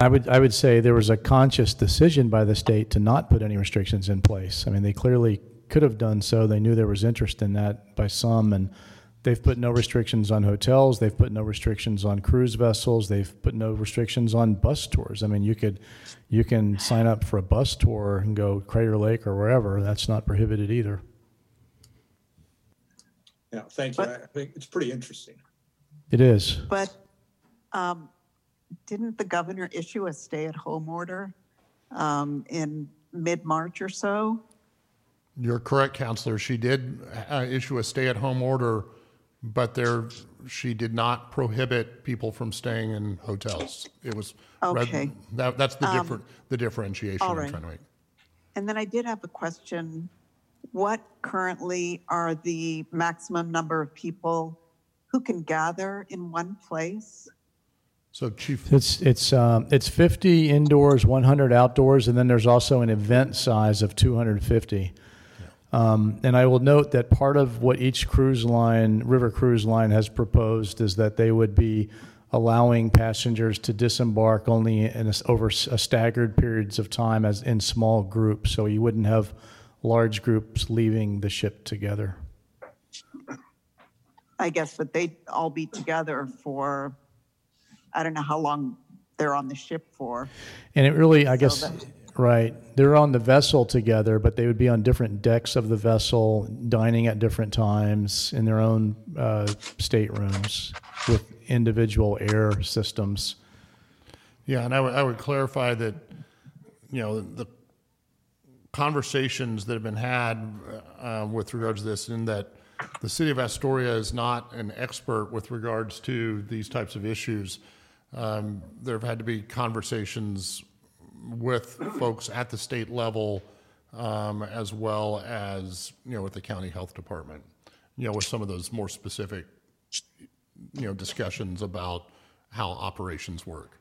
I would I would say there was a conscious decision by the state to not put any restrictions in place. I mean, they clearly could have done so. They knew there was interest in that by some, and they've put no restrictions on hotels. They've put no restrictions on cruise vessels. They've put no restrictions on bus tours. I mean, you could, you can sign up for a bus tour and go Crater Lake or wherever. That's not prohibited either. Yeah, thank you. But, I think it's pretty interesting. It is. But um, didn't the governor issue a stay-at-home order um, in mid-March or so? You're correct, Counselor. She did uh, issue a stay-at-home order, but there, she did not prohibit people from staying in hotels. It was okay. Rather, that, that's the um, different the differentiation all right. I'm trying to make. And then I did have a question. What currently are the maximum number of people who can gather in one place? So, Chief, it's it's um, it's fifty indoors, one hundred outdoors, and then there's also an event size of two hundred fifty. Um, and I will note that part of what each cruise line, river cruise line, has proposed is that they would be allowing passengers to disembark only in a, over a staggered periods of time as in small groups, so you wouldn't have large groups leaving the ship together. I guess, but they'd all be together for, I don't know how long they're on the ship for. And it really, I so guess... That- Right. They're on the vessel together, but they would be on different decks of the vessel, dining at different times in their own uh, staterooms with individual air systems. Yeah, and I would, I would clarify that, you know, the conversations that have been had uh, with regards to this, in that the city of Astoria is not an expert with regards to these types of issues. Um, there have had to be conversations with folks at the state level, um, as well as, you know, with the county health department, you know, with some of those more specific, you know, discussions about how operations work.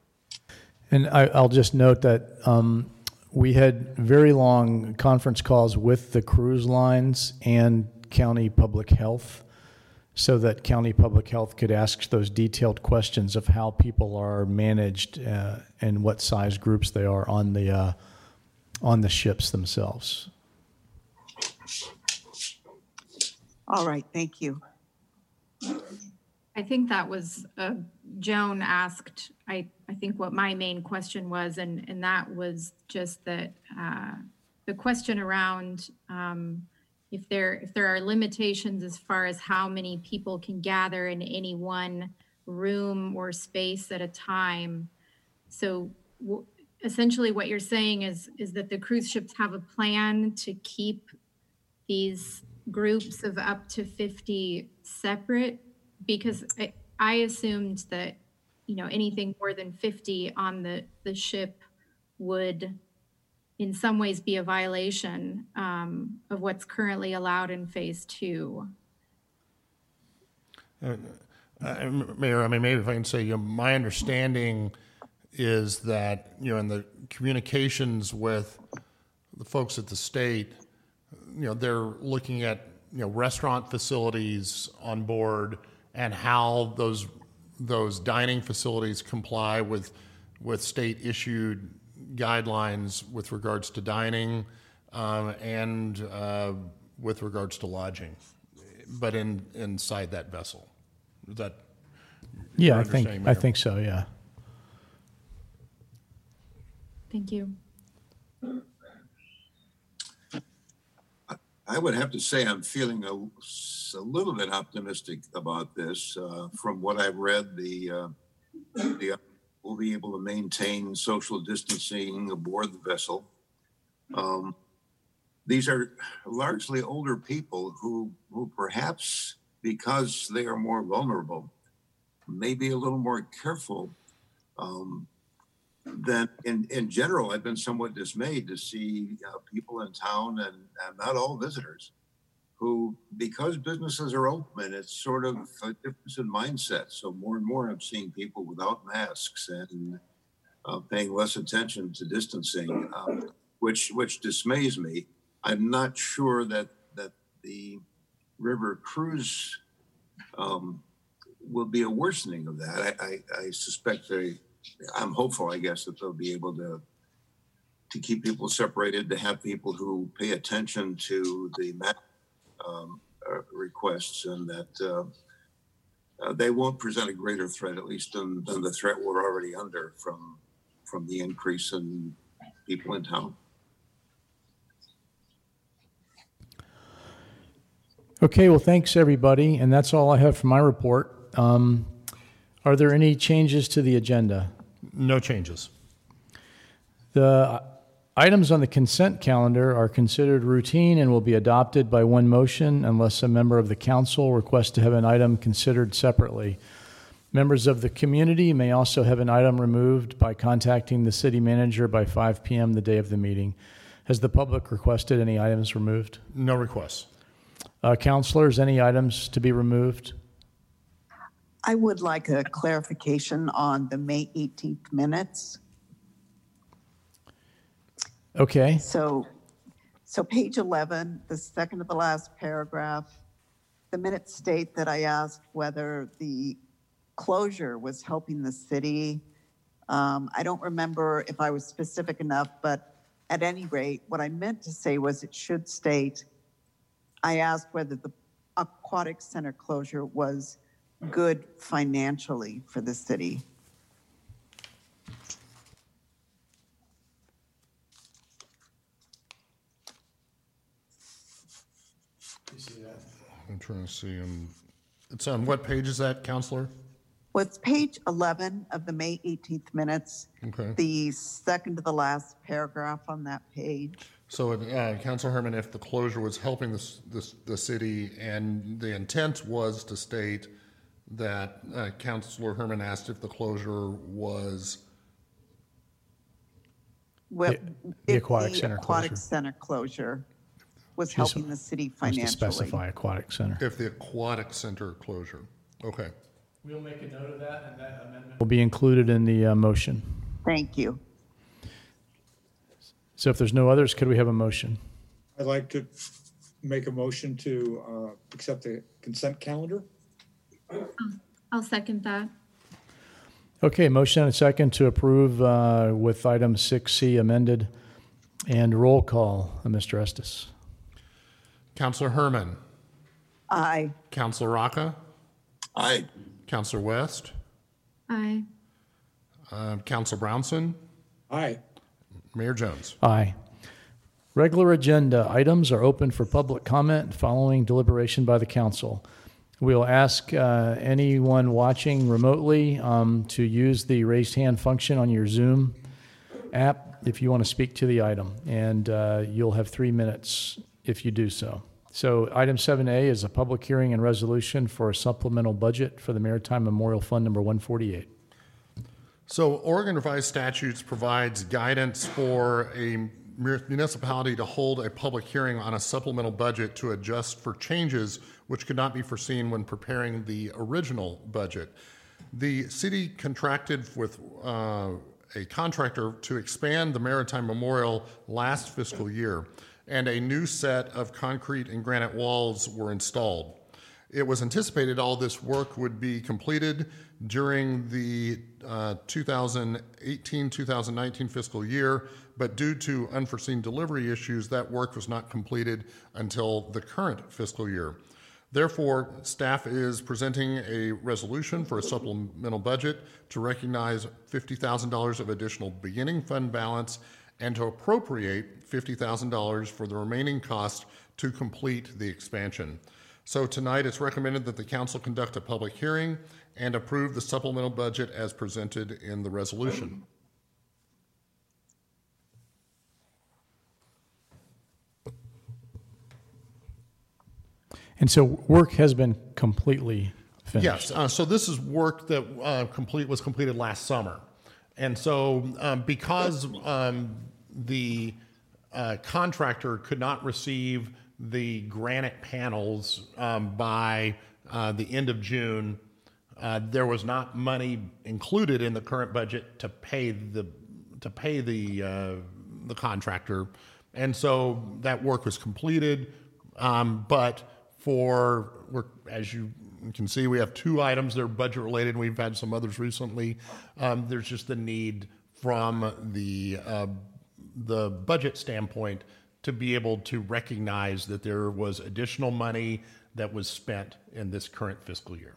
And I, I'll just note that um, we had very long conference calls with the cruise lines and county public health, so that county public health could ask those detailed questions of how people are managed uh, and what size groups they are on the uh, on the ships themselves. All right, thank you. I think that was uh, Joan asked, I, I think what my main question was, and, and that was just that uh, the question around um, if there if there are limitations as far as how many people can gather in any one room or space at a time. So w essentially what you're saying is, is that the cruise ships have a plan to keep these groups of up to fifty separate, because I, I assumed that, you know, anything more than fifty on the, the ship would in some ways be a violation um, of what's currently allowed in phase two. Uh, uh, Mayor, I mean, maybe if I can say, you know, my understanding is that, you know, in the communications with the folks at the state, you know, they're looking at, you know, restaurant facilities on board and how those those dining facilities comply with with state issued guidelines with regards to dining um, and uh, with regards to lodging, but in inside that vessel. Is that yeah, I think Mayor? I think so. Yeah. Thank you. I would have to say I'm feeling a, a little bit optimistic about this. Uh, from what I've read, the, uh, the we'll be able to maintain social distancing aboard the vessel. Um, these are largely older people who, who perhaps because they are more vulnerable, may be a little more careful um, Then, in, in general, I've been somewhat dismayed to see uh, people in town, and, and not all visitors, who, because businesses are open, it's sort of a difference in mindset. So more and more I'm seeing people without masks and uh, paying less attention to distancing, um, which which dismays me. I'm not sure that, that the river cruise um, will be a worsening of that. I, I, I suspect they... I'm hopeful, I guess, that they'll be able to to keep people separated, to have people who pay attention to the um, uh, requests, and that uh, uh, they won't present a greater threat, at least than, than the threat we're already under from from the increase in people in town. Okay, well, thanks, everybody. And that's all I have for my report. Um, Are there any changes to the agenda? No changes. The items on the consent calendar are considered routine and will be adopted by one motion unless a member of the council requests to have an item considered separately. Members of the community may also have an item removed by contacting the city manager by five p m the day of the meeting. Has the public requested any items removed? No requests. Uh, councilors, any items to be removed? I would like a clarification on the May eighteenth minutes. Okay. So, so page eleven, the second to the last paragraph, the minutes state that I asked whether the closure was helping the city. Um, I don't remember if I was specific enough, but at any rate, what I meant to say was it should state, I asked whether the aquatic center closure was good financially for the city. I'm trying to see. Um, it's on what page is that, Councilor? Well, it's page eleven of the May eighteenth minutes. Okay. The second to the last paragraph on that page. So, uh, Councilor Herman, if the closure was helping this, this, the city, and the intent was to state that uh, Councilor Herman asked if the closure was well, the, the aquatic, the center, aquatic closure. center closure was She's helping a, the city financially. Specify aquatic center. If the aquatic center closure, okay. We'll make a note of that, and that amendment will be included in the uh, motion. Thank you. So if there's no others, could we have a motion? I'd like to make a motion to uh, accept the consent calendar. I'll second that. Okay, motion and second to approve uh, with item six C amended, and roll call, Mister Estes. Councilor Herman. Aye. Councilor Rocca. Aye. Councilor West. Aye. Uh, Council Brownson. Aye. Mayor Jones. Aye. Regular agenda items are open for public comment following deliberation by the council. We'll ask uh, anyone watching remotely um, to use the raised hand function on your Zoom app if you want to speak to the item, and uh, you'll have three minutes if you do so. So item seven A is a public hearing and resolution for a supplemental budget for the Maritime Memorial Fund number one forty-eight. So Oregon Revised Statutes provides guidance for a municipality to hold a public hearing on a supplemental budget to adjust for changes which could not be foreseen when preparing the original budget. The city contracted with uh, a contractor to expand the Maritime Memorial last fiscal year, and a new set of concrete and granite walls were installed. It was anticipated all this work would be completed during the uh, two thousand eighteen two thousand nineteen fiscal year, but due to unforeseen delivery issues, that work was not completed until the current fiscal year. Therefore, staff is presenting a resolution for a supplemental budget to recognize fifty thousand dollars of additional beginning fund balance and to appropriate fifty thousand dollars for the remaining costs to complete the expansion. So tonight it's recommended that the council conduct a public hearing and approve the supplemental budget as presented in the resolution. And so work has been completely finished. Yes, uh, so this is work that uh, complete was completed last summer. And so um, because um, the uh, contractor could not receive the granite panels um, by uh, the end of June, uh, there was not money included in the current budget to pay the to pay the uh, the contractor, and so that work was completed. Um, but for we're, as you can see, we have two items that are budget related, and we've had some others recently. Um, there's just the need from the uh, the budget standpoint to be able to recognize that there was additional money that was spent in this current fiscal year.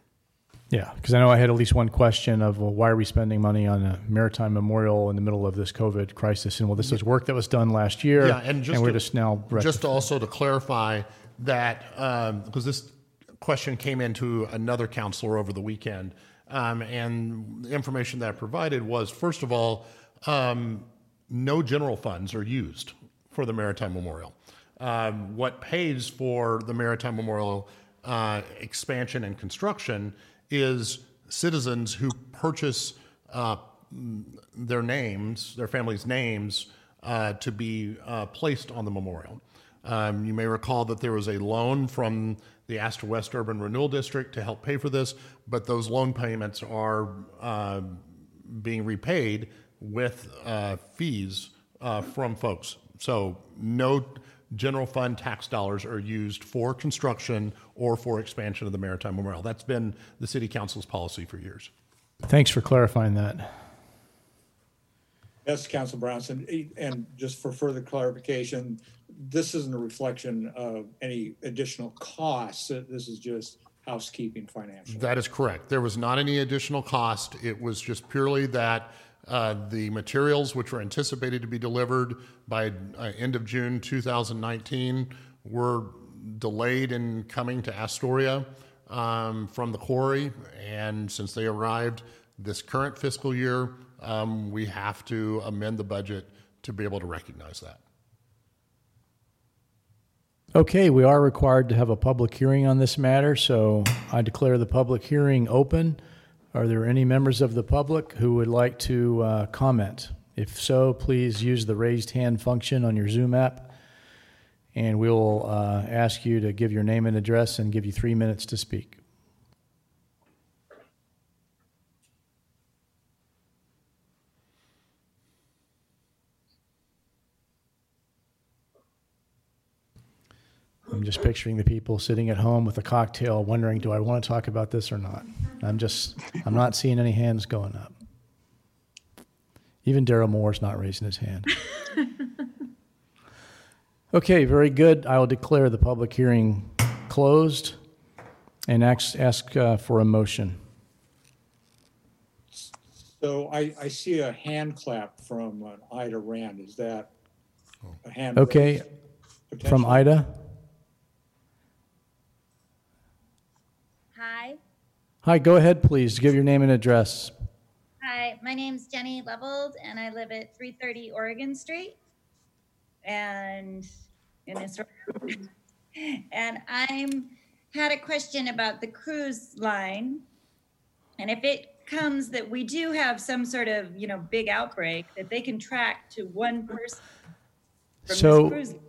Yeah, because I know I had at least one question of, well, why are we spending money on a Maritime Memorial in the middle of this COVID crisis? And well, this is work that was done last year, yeah, and, just and we're to, just now... Just also to clarify that, um, because this question came into another counselor over the weekend, um, and the information that I provided was, first of all, um, no general funds are used for the Maritime Memorial. Um, what pays for the Maritime Memorial uh, expansion and construction is citizens who purchase uh, their names, their families' names, uh, to be uh, placed on the memorial. Um, you may recall that there was a loan from the Astor West Urban Renewal District to help pay for this, but those loan payments are uh, being repaid with uh, fees uh, from folks. So no general fund tax dollars are used for construction or for expansion of the Maritime Memorial. That's been the City Council's policy for years. Thanks for clarifying that. Yes, Council Brownson. And just for further clarification, this isn't a reflection of any additional costs. This is just housekeeping financial. That is correct. There was not any additional cost. It was just purely that Uh, the materials which were anticipated to be delivered by uh, end of June two thousand nineteen were delayed in coming to Astoria um, from the quarry, and since they arrived this current fiscal year, um, we have to amend the budget to be able to recognize that. Okay, we are required to have a public hearing on this matter, so I declare the public hearing open. Are there any members of the public who would like to uh, comment? If so, please use the raised hand function on your Zoom app, and we'll uh, ask you to give your name and address and give you three minutes to speak. I'm just picturing the people sitting at home with a cocktail wondering, do I want to talk about this or not? I'm just, I'm not seeing any hands going up. Even Daryl Moore's not raising his hand. Okay, very good. I will declare the public hearing closed and ask, ask uh, for a motion. So I, I see a hand clap from uh, Ida Rand. Is that a hand clap? Okay, from Ida. Hi. Hi, go ahead, please. Give your name and address. Hi, my name's Jenny Leveld, and I live at three thirty Oregon Street. And in this room. And I'm had a question about the cruise line. And if it comes that we do have some sort of, you know, big outbreak, that they can track to one person from so, this cruise line.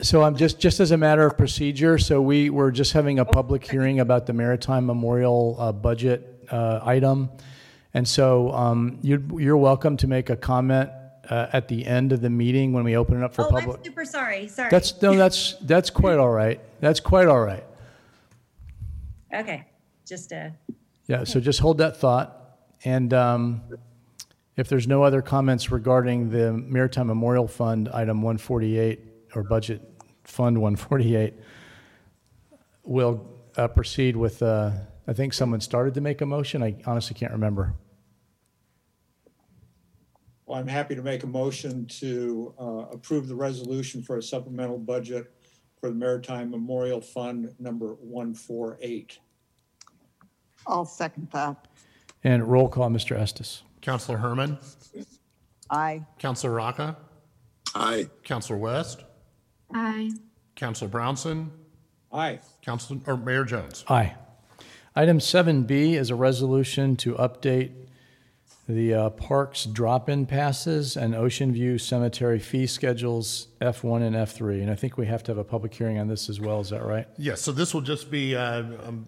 So I'm just, just as a matter of procedure, so we were just having a public hearing about the Maritime Memorial uh, budget uh, item. And so um, you, you're welcome to make a comment Uh, at the end of the meeting when we open it up for oh, public. I'm super sorry. Sorry. That's no. That's that's quite all right. That's quite all right. Okay. Just uh. Yeah. Okay. So just hold that thought, and um, if there's no other comments regarding the Maritime Memorial Fund item one forty-eight or budget fund one forty-eight, we'll uh, proceed with. Uh, I think someone started to make a motion. I honestly can't remember. Well, I'm happy to make a motion to uh, approve the resolution for a supplemental budget for the Maritime Memorial Fund number one forty-eight. I'll second that. And roll call, Mister Estes. Councilor Herman. Aye. Councilor Rocca. Aye. Councilor West. Aye. Councilor Brownson. Aye. Councilor or Mayor Jones. Aye. Item seven B is a resolution to update the uh, Parks drop-in passes and Ocean View Cemetery fee schedules F one and F three. And I think we have to have a public hearing on this as well. Is that right? Yes. Yeah, so this will just be, uh, um,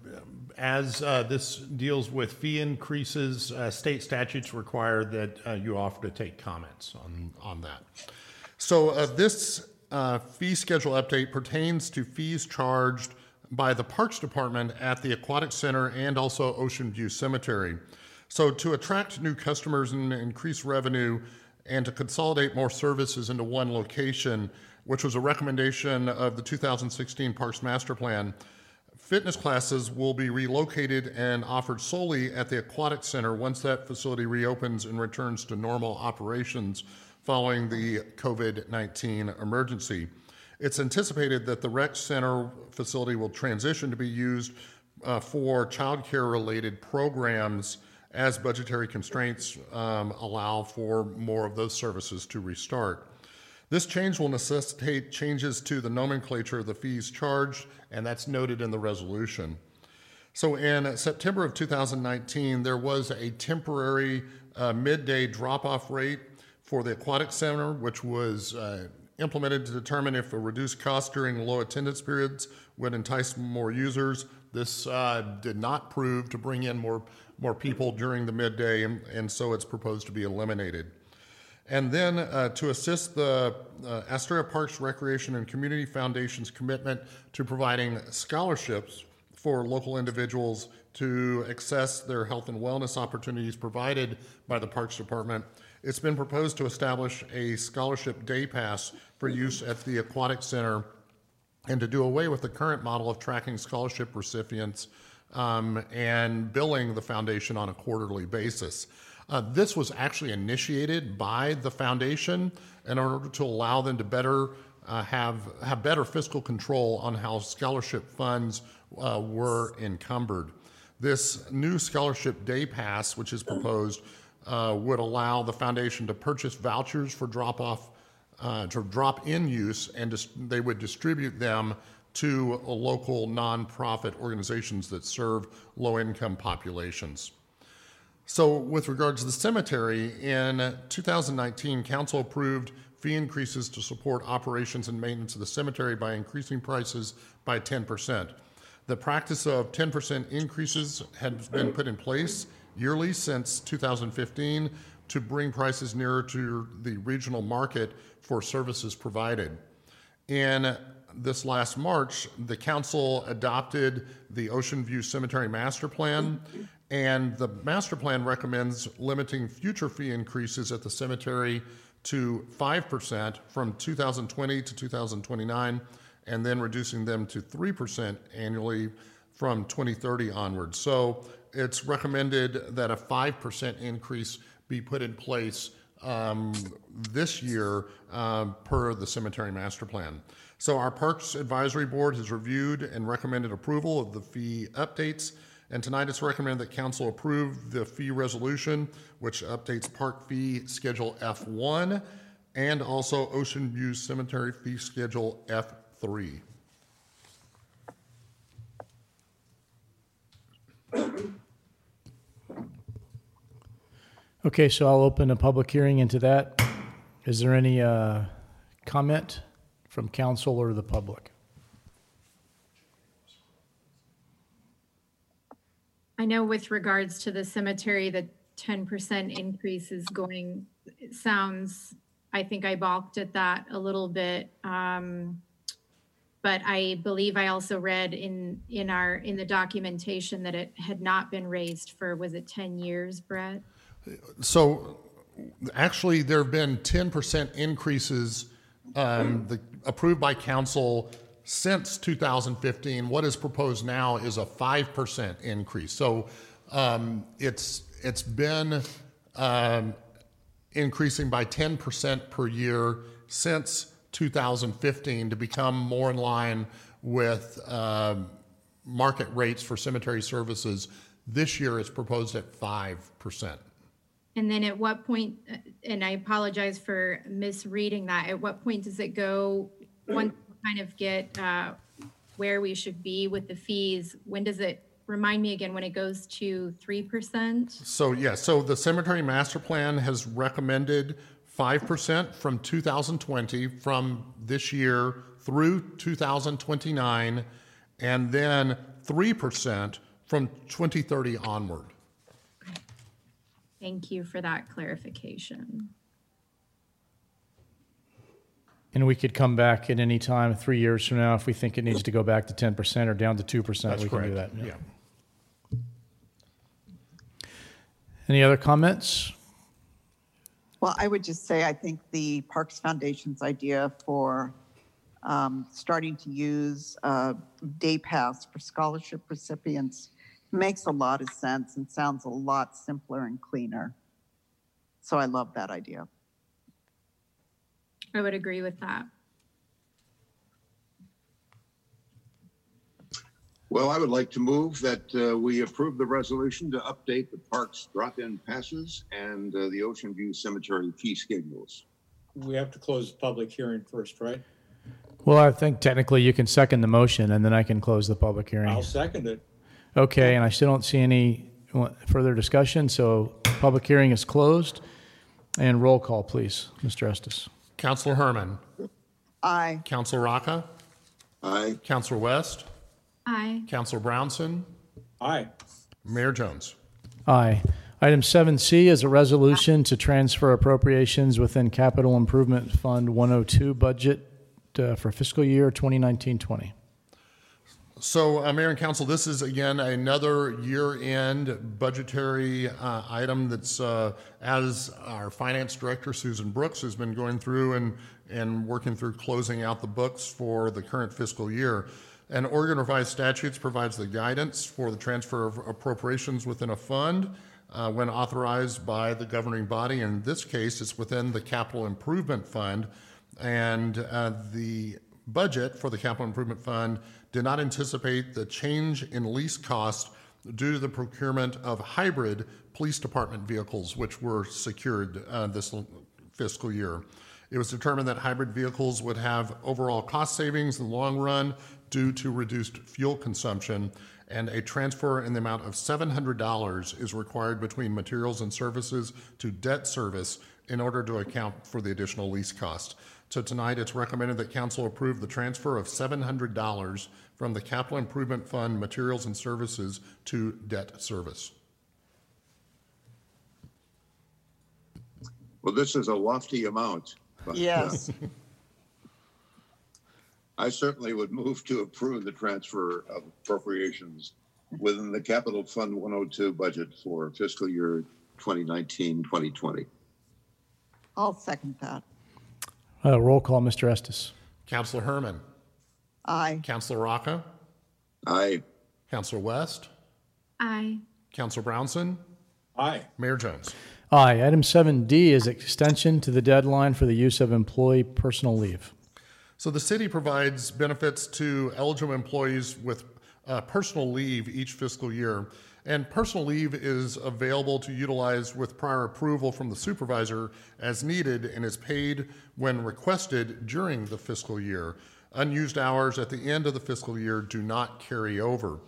as uh, this deals with fee increases, uh, state statutes require that uh, you offer to take comments on, on that. So uh, this uh, fee schedule update pertains to fees charged by the Parks Department at the Aquatic Center and also Ocean View Cemetery. So to attract new customers and increase revenue and to consolidate more services into one location, which was a recommendation of the two thousand sixteen Parks Master Plan, fitness classes will be relocated and offered solely at the Aquatic Center once that facility reopens and returns to normal operations following the COVID nineteen emergency. It's anticipated that the rec center facility will transition to be used uh, for childcare-related programs as budgetary constraints um, allow for more of those services to restart. This change will necessitate changes to the nomenclature of the fees charged, and that's noted in the resolution. So in September of two thousand nineteen, there was a temporary uh, midday drop-off rate for the Aquatic Center, which was uh, implemented to determine if a reduced cost during low attendance periods would entice more users. This uh, did not prove to bring in more more people during the midday, and, and so it's proposed to be eliminated. And then uh, to assist the uh, Astoria Parks Recreation and Community Foundation's commitment to providing scholarships for local individuals to access their health and wellness opportunities provided by the Parks Department, it's been proposed to establish a scholarship day pass for use at the Aquatic Center and to do away with the current model of tracking scholarship recipients Um, and billing the foundation on a quarterly basis. Uh, this was actually initiated by the foundation in order to allow them to better uh, have have better fiscal control on how scholarship funds uh, were encumbered. This new scholarship day pass, which is proposed, uh, would allow the foundation to purchase vouchers for drop off, uh, to drop in use, and dis- they would distribute them to local nonprofit organizations that serve low-income populations. So with regards to the cemetery, in two thousand nineteen, Council approved fee increases to support operations and maintenance of the cemetery by increasing prices by ten percent. The practice of ten percent increases has been put in place yearly since two thousand fifteen to bring prices nearer to the regional market for services provided. In this last March, the council adopted the Ocean View Cemetery Master Plan, and the master plan recommends limiting future fee increases at the cemetery to five percent from two thousand twenty to two thousand twenty-nine, and then reducing them to three percent annually from twenty thirty onwards. So it's recommended that a five percent increase be put in place um, this year uh, per the cemetery master plan. So our Parks Advisory Board has reviewed and recommended approval of the fee updates. And tonight it's recommended that council approve the fee resolution, which updates park fee schedule F one and also Ocean View Cemetery fee schedule F three. Okay, so I'll open a public hearing into that. Is there any uh, comment from council or the public? I know with regards to the cemetery, the ten percent increase is going, it sounds, I think I balked at that a little bit. Um, but I believe I also read in, in our, in the documentation that it had not been raised for, was it ten years, Brett? So actually there have been ten percent increases um, the, approved by council since two thousand fifteen, what is proposed now is a five percent increase. So um, it's it's been um, increasing by ten percent per year since two thousand fifteen to become more in line with uh, market rates for cemetery services. This year it's proposed at five percent. And then at what point, and I apologize for misreading that, at what point does it go one? Kind of get uh, where we should be with the fees. When does it, remind me again, when it goes to three percent? So yeah, so the Cemetery Master Plan has recommended five percent from two thousand twenty, from this year through two thousand twenty-nine, and then three percent from twenty thirty onward. Thank you for that clarification. And we could come back at any time three years from now if we think it needs to go back to ten percent or down to two percent. That's we correct. Can do that. Yeah. Yeah. Any other comments? Well, I would just say I think the Parks Foundation's idea for um, starting to use uh, day pass for scholarship recipients makes a lot of sense and sounds a lot simpler and cleaner. So I love that idea. I would agree with that. Well, I would like to move that uh, we approve the resolution to update the park's drop-in passes and uh, the Ocean View Cemetery fee schedules. We have to close the public hearing first, right? Well, I think technically you can second the motion and then I can close the public hearing. I'll second it. Okay, and I still don't see any further discussion, so public hearing is closed. And roll call, please, Mister Estes. Councilor Herman? Aye. Councilor Rocca? Aye. Councilor West? Aye. Councilor Brownson? Aye. Mayor Jones? Aye. Item seven C is a resolution to transfer appropriations within Capital Improvement Fund one oh two budget uh, for fiscal year twenty nineteen twenty. So, uh, Mayor and Council, this is, again, another year-end budgetary uh, item that's, uh, as our Finance Director, Susan Brooks, has been going through and, and working through closing out the books for the current fiscal year. And Oregon Revised Statutes provides the guidance for the transfer of appropriations within a fund uh, when authorized by the governing body. In this case, it's within the Capital Improvement Fund, and uh, the budget for the Capital Improvement Fund did not anticipate the change in lease cost due to the procurement of hybrid police department vehicles, which were secured uh, this fiscal year. It was determined that hybrid vehicles would have overall cost savings in the long run due to reduced fuel consumption, and a transfer in the amount of seven hundred dollars is required between materials and services to debt service in order to account for the additional lease cost. So tonight it's recommended that council approve the transfer of seven hundred dollars from the Capital Improvement Fund materials and services to debt service. Well, this is a lofty amount. But, yes. Uh, I certainly would move to approve the transfer of appropriations within the Capital Fund one oh two budget for fiscal year twenty nineteen twenty twenty. I'll second that. Uh, roll call, Mister Estes. Councilor Herman. Aye. Councilor Rocca. Aye. Councilor West. Aye. Councilor Brownson. Aye. Mayor Jones. Aye. Item seven D is extension to the deadline for the use of employee personal leave. So the city provides benefits to eligible employees with uh, personal leave each fiscal year. And personal leave is available to utilize with prior approval from the supervisor as needed and is paid when requested during the fiscal year. Unused hours at the end of the fiscal year do not carry over.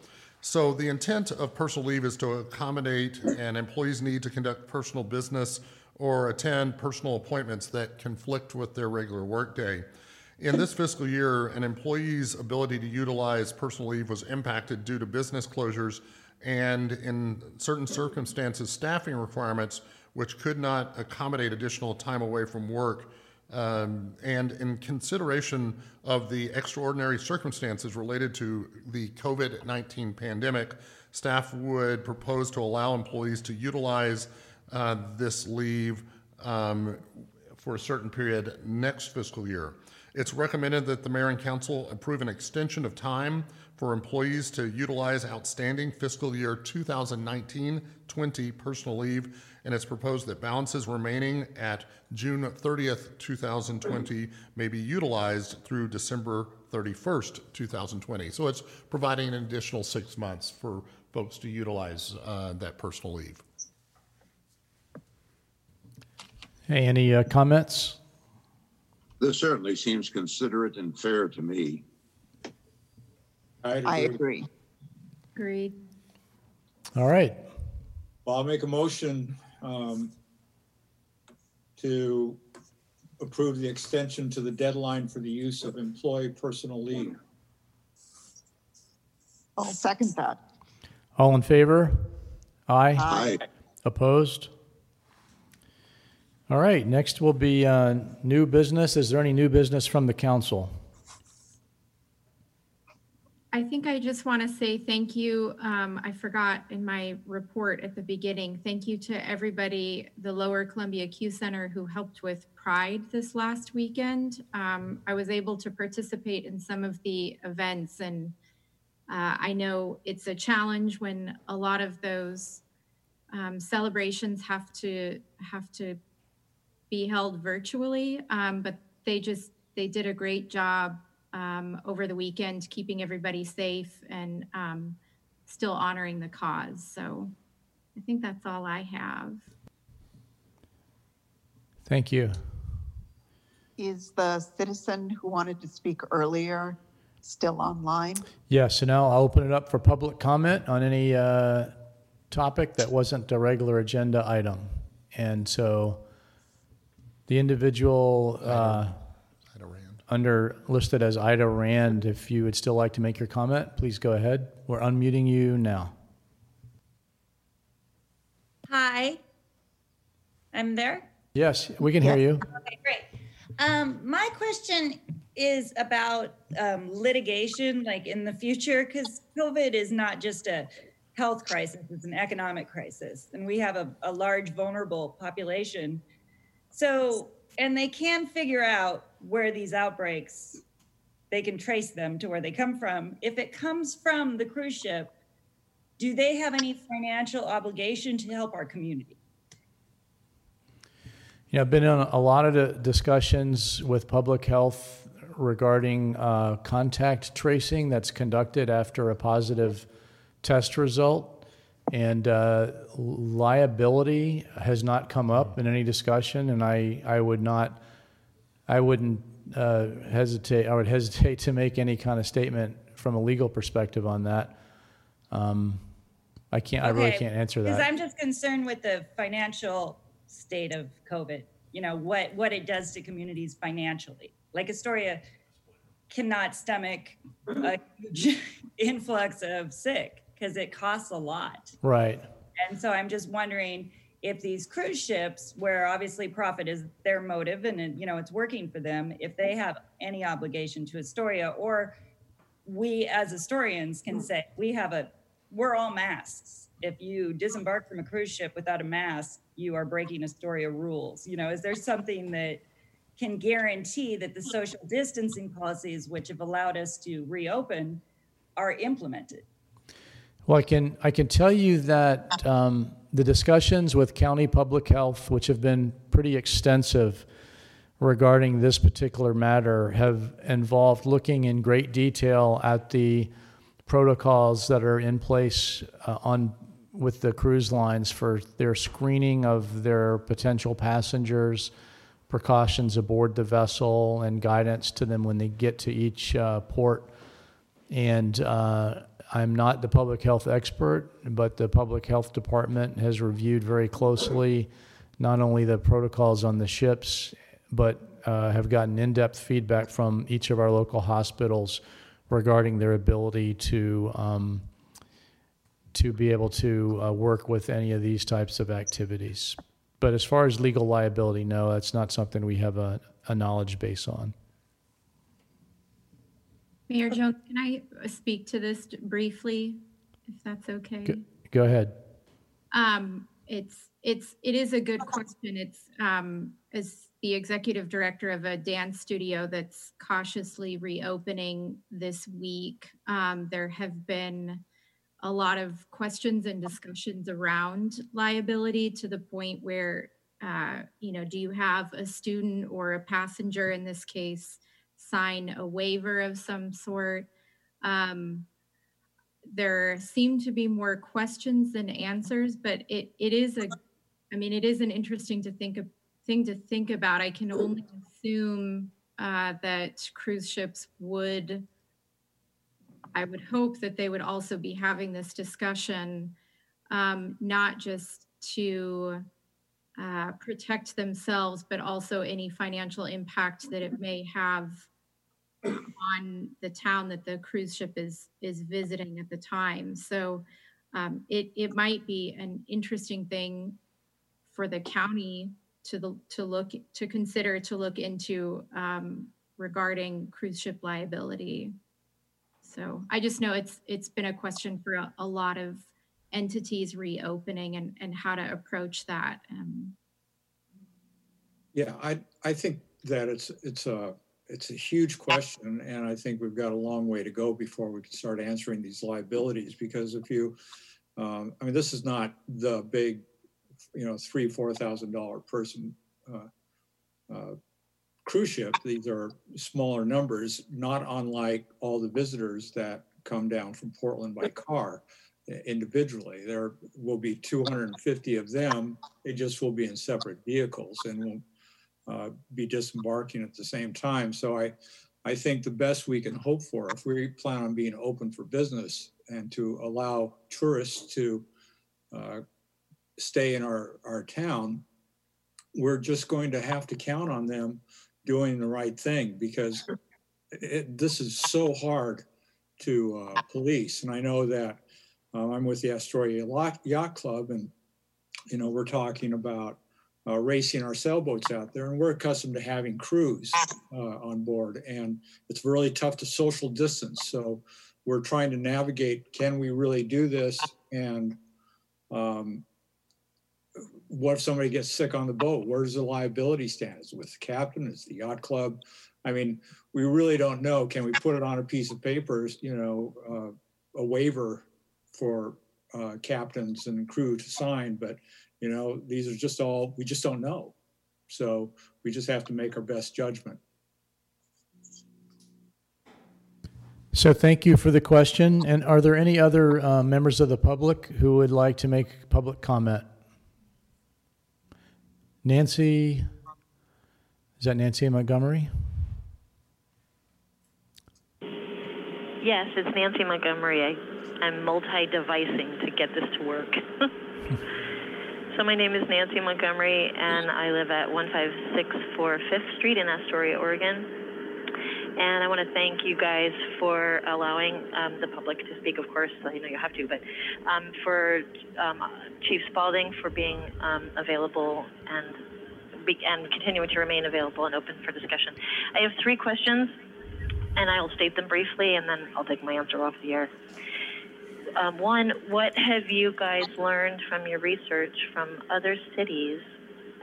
So the intent of personal leave is to accommodate an employee's need to conduct personal business or attend personal appointments that conflict with their regular workday. In this fiscal year, an employee's ability to utilize personal leave was impacted due to business closures and, in certain circumstances, staffing requirements, which could not accommodate additional time away from work. Um, and in consideration of the extraordinary circumstances related to the COVID nineteen pandemic, staff would propose to allow employees to utilize uh, this leave um, for a certain period next fiscal year. It's recommended that the mayor and council approve an extension of time for employees to utilize outstanding fiscal year two thousand nineteen twenty personal leave, and it's proposed that balances remaining at June thirtieth, two thousand twenty may be utilized through December thirty-first, two thousand twenty. So it's providing an additional six months for folks to utilize uh, that personal leave. Hey, any uh, comments? This certainly seems considerate and fair to me. I'd agree. I agree. Agreed. All right. Well, I'll make a motion um, to approve the extension to the deadline for the use of employee personal leave. I'll second that. All in favor? Aye. Aye. Opposed? All right, next will be uh, new business. Is there any new business from the council? I think I just want to say thank you. Um, I forgot in my report at the beginning, thank you to everybody, the Lower Columbia Q Center, who helped with Pride this last weekend. Um, I was able to participate in some of the events, and uh, I know it's a challenge when a lot of those um, celebrations have to have to be held virtually, um, but they just, they did a great job um, over the weekend, keeping everybody safe and um, still honoring the cause. So I think that's all I have. Thank you. Is the citizen who wanted to speak earlier still online? Yes, and now I'll open it up for public comment on any uh, topic that wasn't a regular agenda item. And so the individual uh, Ida Rand. under listed as Ida Rand, if you would still like to make your comment, please go ahead. We're unmuting you now. Hi, I'm there? Yes, we can yeah. hear you. Okay, great. Um, my question is about um, litigation, like in the future, because COVID is not just a health crisis, it's an economic crisis. And we have a, a large vulnerable population. So, and they can figure out where these outbreaks, they can trace them to where they come from. If it comes from the cruise ship, do they have any financial obligation to help our community? You know, I've been in a lot of discussions with public health regarding uh, contact tracing that's conducted after a positive test result. And uh, liability has not come up in any discussion, and I, I would not, I wouldn't uh, hesitate, I would hesitate to make any kind of statement from a legal perspective on that. Um, I can't, okay. I really can't answer that. Because I'm just concerned with the financial state of COVID, you know, what, what it does to communities financially. Like Astoria cannot stomach a huge influx of sick, because it costs a lot. Right. And so I'm just wondering if these cruise ships, where obviously profit is their motive and, you know, it's working for them, if they have any obligation to Astoria, or we as Astorians can say, we have a, we're all masks. If you disembark from a cruise ship without a mask, you are breaking Astoria rules. You know, is there something that can guarantee that the social distancing policies, which have allowed us to reopen, are implemented? Well, I can, I can tell you that um, the discussions with county public health, which have been pretty extensive regarding this particular matter, have involved looking in great detail at the protocols that are in place uh, on with the cruise lines for their screening of their potential passengers, precautions aboard the vessel, and guidance to them when they get to each uh, port. And uh, I'm not the public health expert, but the public health department has reviewed very closely not only the protocols on the ships, but uh, have gotten in-depth feedback from each of our local hospitals regarding their ability to um, to be able to uh, work with any of these types of activities. But as far as legal liability, no, that's not something we have a, a knowledge base on. Mayor Jones, can I speak to this briefly, if that's okay? Go, go ahead. Um, it's it's it is a good question. It's um, as the executive director of a dance studio that's cautiously reopening this week, um, there have been a lot of questions and discussions around liability, to the point where, uh, you know, do you have a student or a passenger in this case sign a waiver of some sort? Um, there seem to be more questions than answers, but it, it is a, I mean, it is an interesting to think of, thing to think about. I can only assume uh, that cruise ships would, I would hope that they would also be having this discussion, um, not just to uh, protect themselves, but also any financial impact that it may have on the town that the cruise ship is is visiting at the time. So um, it it might be an interesting thing for the county to the to look to consider to look into um, regarding cruise ship liability. So I just know it's it's been a question for a, a lot of entities reopening and, and how to approach that. Um, yeah, I I think that it's it's a it's a huge question, and I think we've got a long way to go before we can start answering these liabilities. Because if you, um, I mean, this is not the big, you know, three four thousand dollar person Uh, uh, cruise ship. These are smaller numbers, not unlike all the visitors that come down from Portland by car individually. There will be two hundred fifty of them. They just will be in separate vehicles and will uh, be disembarking at the same time. So I, I think the best we can hope for, if we plan on being open for business and to allow tourists to uh, stay in our, our town, we're just going to have to count on them doing the right thing, because it, this is so hard to uh, police. And I know that uh, I'm with the Astoria Yacht Club, and, you know, we're talking about uh, racing our sailboats out there, and we're accustomed to having crews uh, on board, and it's really tough to social distance. So we're trying to navigate, can we really do this? And um, what if somebody gets sick on the boat? Where's the liability stand? Is it with the captain? Is it the yacht club? I mean, we really don't know. Can we put it on a piece of paper, you know, uh, a waiver for uh, captains and crew to sign? But, you know, these are just all, we just don't know. So we just have to make our best judgment. So thank you for the question. And are there any other uh, members of the public who would like to make public comment? Nancy, is that Nancy Montgomery? Yes, it's Nancy Montgomery. I, I'm multi-devicing to get this to work. So my name is Nancy Montgomery, and I live at one five six four Fifth Street in Astoria, Oregon. And I want to thank you guys for allowing um, the public to speak, of course. I know you have to, but um, for um, Chief Spaulding for being um, available and, be and continuing to remain available and open for discussion. I have three questions, and I'll state them briefly, and then I'll take my answer off the air. Um, one, what have you guys learned from your research from other cities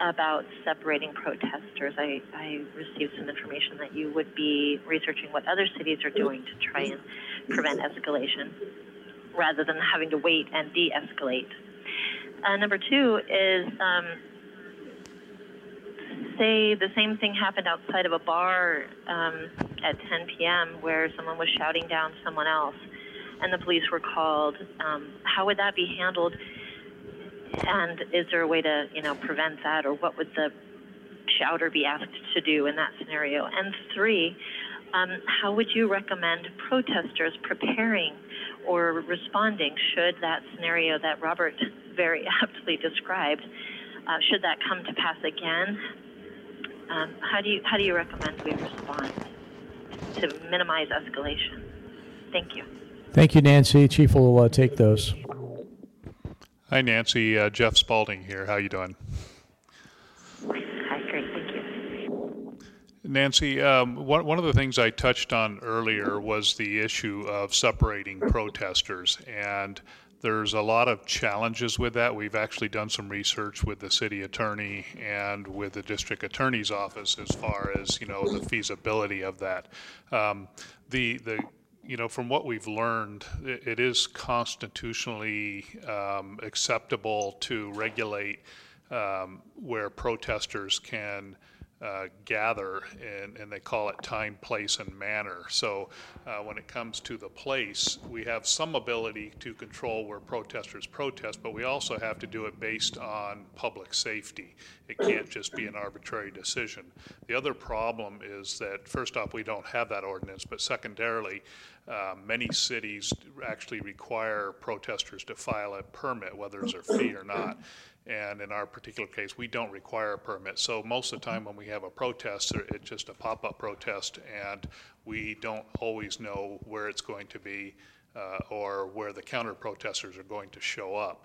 about separating protesters? I, I received some information that you would be researching what other cities are doing to try and prevent escalation rather than having to wait and de-escalate. Uh, number two is, um, say the same thing happened outside of a bar um, at ten p m where someone was shouting down someone else and the police were called. Um, how would that be handled? And is there a way to, you know, prevent that, or what would the shouter be asked to do in that scenario? And three, um, how would you recommend protesters preparing or responding should that scenario that Robert very aptly described, uh, should that come to pass again? Um, how do you how do you recommend we respond to minimize escalation? Thank you. Thank you, Nancy. Chief will uh, take those. Hi, Nancy. Uh, Jeff Spaulding here. How you doing? Hi, great. Thank you. Nancy, um, one, one of the things I touched on earlier was the issue of separating protesters, and there's a lot of challenges with that. We've actually done some research with the city attorney and with the district attorney's office as far as, you know, the feasibility of that. Um, the the You know, from what we've learned, it is constitutionally um, acceptable to regulate um, where protesters can uh, gather, and, and they call it time, place, and manner. So uh, when it comes to the place, we have some ability to control where protesters protest, but we also have to do it based on public safety. It can't just be an arbitrary decision. The other problem is that, first off, we don't have that ordinance, but secondarily, Uh, many cities actually require protesters to file a permit, whether it's their fee or not. And in our particular case, we don't require a permit. So most of the time when we have a protest, it's just a pop-up protest, and we don't always know where it's going to be uh, or where the counter-protesters are going to show up.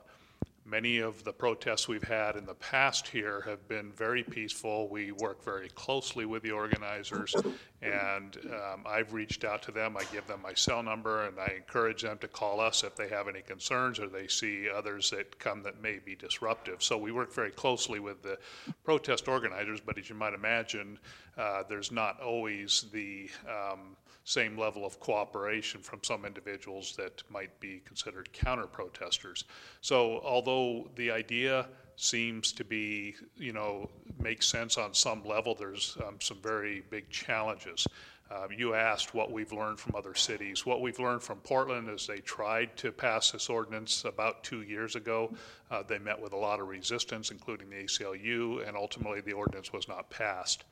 Many of the protests we've had in the past here have been very peaceful. We work very closely with the organizers, and um, I've reached out to them. I give them my cell number, and I encourage them to call us if they have any concerns or they see others that come that may be disruptive. So we work very closely with the protest organizers, but as you might imagine, uh, there's not always the um, same level of cooperation from some individuals that might be considered counter-protesters. So although the idea seems to be, you know, makes sense on some level, there's um, some very big challenges. Uh, you asked what we've learned from other cities. What we've learned from Portland is they tried to pass this ordinance about two years ago. Uh, they met with a lot of resistance, including the A C L U, and ultimately the ordinance was not passed.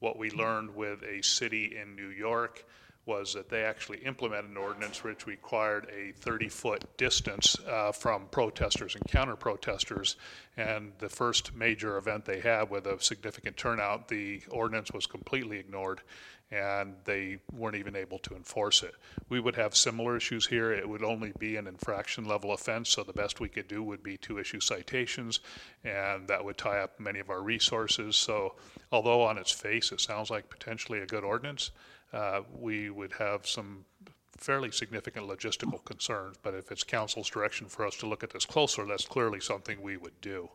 What we learned with a city in New York was that they actually implemented an ordinance which required a thirty-foot distance uh, from protesters and counter-protesters. And the first major event they had with a significant turnout, the ordinance was completely ignored, and they weren't even able to enforce it. We would have similar issues here. It would only be an infraction level offense, so the best we could do would be to issue citations, and that would tie up many of our resources. So although on its face it sounds like potentially a good ordinance, Uh, we would have some fairly significant logistical concerns, but if it's council's direction for us to look at this closer, that's clearly something we would do.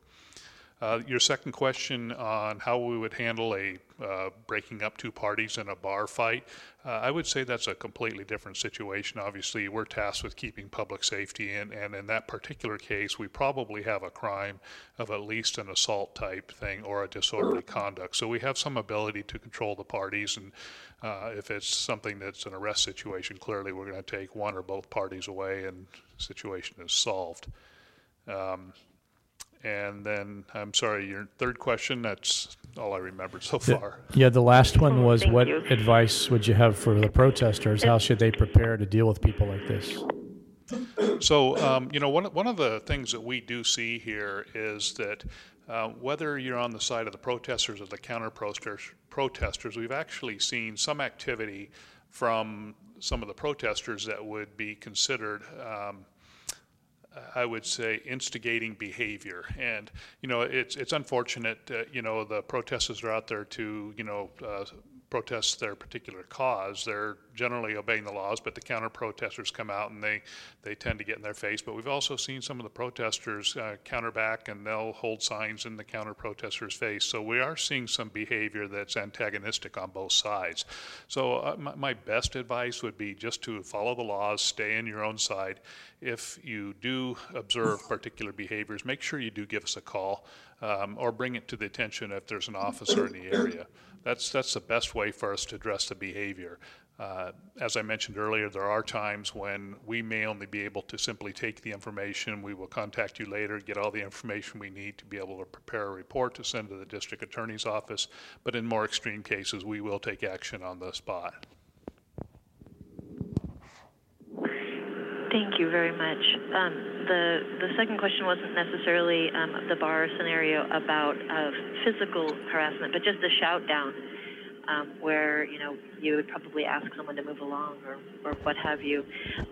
Uh, your second question on how we would handle a uh, breaking up two parties in a bar fight, uh, I would say that's a completely different situation. Obviously, we're tasked with keeping public safety, and, and in that particular case, we probably have a crime of at least an assault type thing or a disorderly conduct. So we have some ability to control the parties, and uh, if it's something that's an arrest situation, clearly we're going to take one or both parties away and the situation is solved. Um, And then, I'm sorry, your third question, that's all I remembered so far. Yeah, the last one was Thank what you. advice would you have for the protesters? How should they prepare to deal with people like this? So, um, you know, one, one of the things that we do see here is that Uh, whether you're on the side of the protesters or the counter-protesters, we've actually seen some activity from some of the protesters that would be considered, um, I would say, instigating behavior. And, you know, it's it's unfortunate, uh, you know, the protesters are out there to, you know, uh, protest their particular cause. They're generally obeying the laws, but the counter-protesters come out and they, they tend to get in their face. But we've also seen some of the protesters uh, counter back, and they'll hold signs in the counter-protester's face. So we are seeing some behavior that's antagonistic on both sides. So uh, my, my best advice would be just to follow the laws, stay in your own side. If you do observe particular behaviors, make sure you do give us a call. Um, or bring it to the attention if there's an officer in the area. That's that's the best way for us to address the behavior. Uh, as I mentioned earlier, there are times when we may only be able to simply take the information. We will contact you later, get all the information we need to be able to prepare a report to send to the district attorney's office. But in more extreme cases, we will take action on the spot. Thank you very much. Um, the the second question wasn't necessarily um, the bar scenario about uh, physical harassment, but just the shout down, um, where you know you would probably ask someone to move along or, or what have you.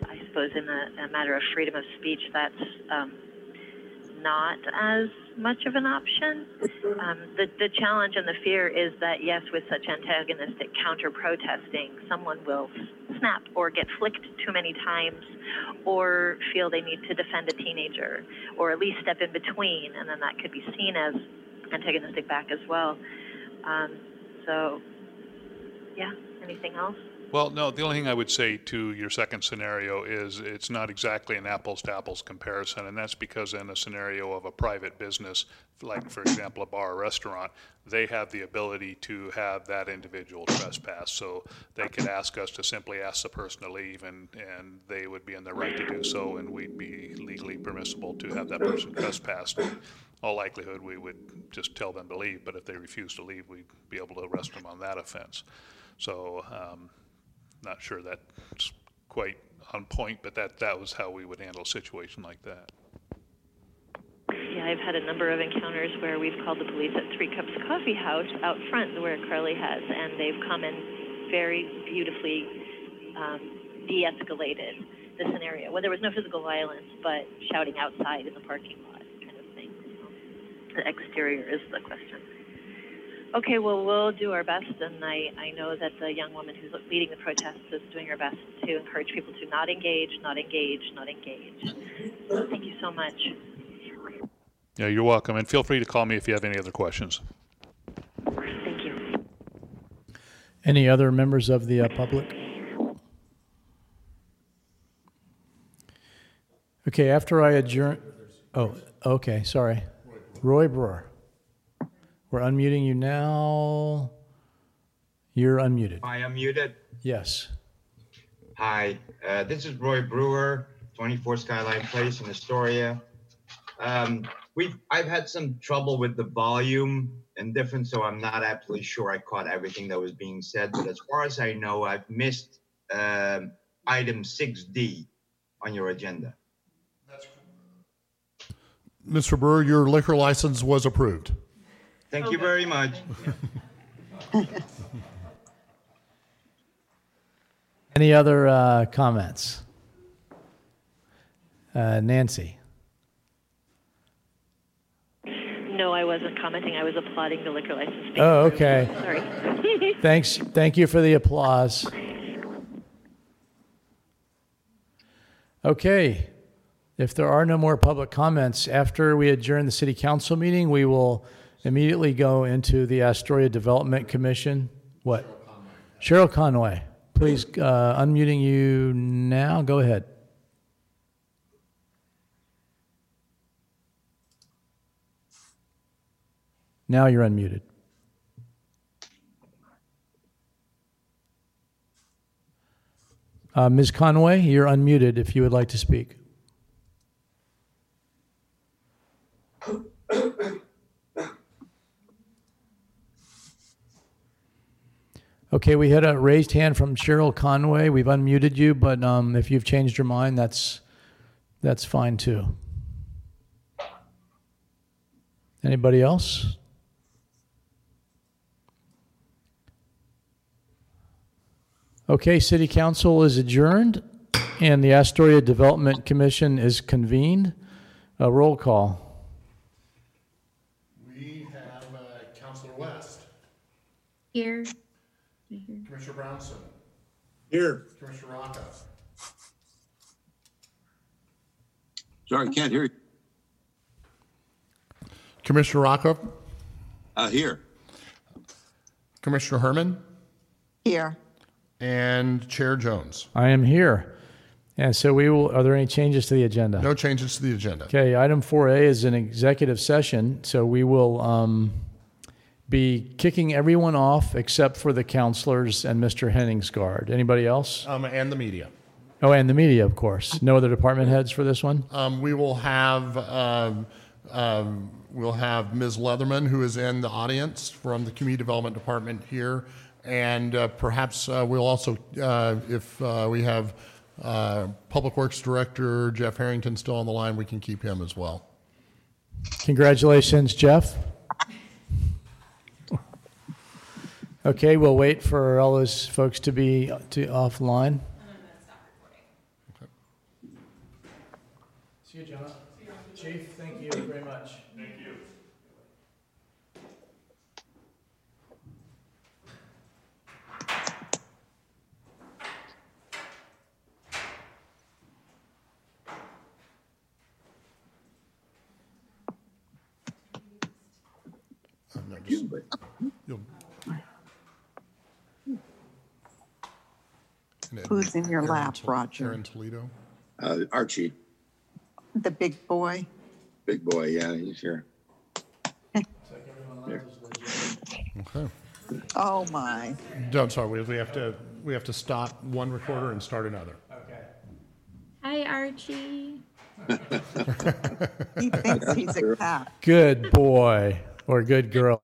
I suppose in a, a matter of freedom of speech, that's um, not as much of an option. Um, the the challenge and the fear is that yes, with such antagonistic counter protesting, someone will snap or get flicked too many times, or feel they need to defend a teenager, or at least step in between, and then that could be seen as antagonistic back as well. Um, so, yeah, anything else? Well, no, the only thing I would say to your second scenario is it's not exactly an apples to apples comparison, and that's because in a scenario of a private business, like for example a bar or restaurant, they have the ability to have that individual trespass. So they could ask us to simply ask the person to leave, and, and they would be in their right to do so, and we'd be legally permissible to have that person trespassed. In all likelihood, we would just tell them to leave, but if they refuse to leave, we'd be able to arrest them on that offense. So. Um, Not sure that's quite on point, but that that was how we would handle a situation like that. Yeah, I've had a number of encounters where we've called the police at Three Cups Coffee House out front where Carly has, and they've come and very beautifully um, de-escalated the scenario. Well, there was no physical violence, but shouting outside in the parking lot kind of thing. So the exterior is the question. Okay, well, we'll do our best, and I, I know that the young woman who's leading the protests is doing her best to encourage people to not engage, not engage, not engage. So thank you so much. Yeah, you're welcome, and feel free to call me if you have any other questions. Thank you. Any other members of the uh, public? Okay, after I adjourn, oh, okay, sorry. Roy Brewer. We're unmuting you now. You're unmuted. I am muted. Yes. Hi, uh, this is Roy Brewer, twenty-four Skyline Place in Astoria. Um, we've I've had some trouble with the volume and difference, so I'm not absolutely sure I caught everything that was being said. But as far as I know, I've missed um, item six D on your agenda. That's correct. Mister Brewer, your liquor license was approved. Thank you very much. You. Any other uh, comments? Uh, Nancy. No, I wasn't commenting. I was applauding the liquor license. Oh, okay. Sorry. Thanks. Thank you for the applause. Okay. If there are no more public comments, after we adjourn the city council meeting, we will immediately go into the Astoria Development Commission. What? Cheryl Conway, Cheryl Conway please, uh, unmuting you now. Go ahead. Now you're unmuted. Uh, Miz Conway, you're unmuted if you would like to speak. Okay, we had a raised hand from Cheryl Conway. We've unmuted you, but um, if you've changed your mind, that's that's fine too. Anybody else? Okay, City Council is adjourned and the Astoria Development Commission is convened. Uh, roll call. We have uh, Councilor West. Here. Commissioner Brownson. Here. Commissioner Rocca. Sorry, can't hear you. Commissioner Rocca. Uh, here. Commissioner Herman. Here. And Chair Jones. I am here. And so we will, are there any changes to the agenda? No changes to the agenda. Okay, item four A is an executive session. So we will um, be kicking everyone off except for the counselors and Mister Henningsgaard. Anybody else? Um, and the media. Oh, and the media, of course. No other department heads for this one? Um, we will have... Uh, Um, we'll have Miz Leatherman, who is in the audience from the Community Development Department here, and uh, perhaps uh, we'll also, uh, if uh, we have uh, Public Works Director Jeff Harrington still on the line, we can keep him as well. Congratulations, Jeff. Okay, we'll wait for all those folks to be to offline. Okay. See you, John. Chief, thank you very much. Thank you. I'm not just, you'll, who's in your lap, Roger? Aaron Toledo. Uh, Archie. The big boy. Big boy, yeah, he's here. Here. Okay. Oh my. Don't sorry, we, we have to we have to stop one recorder and start another. Okay. Hi, Archie. He thinks he's a cat. Good boy or good girl.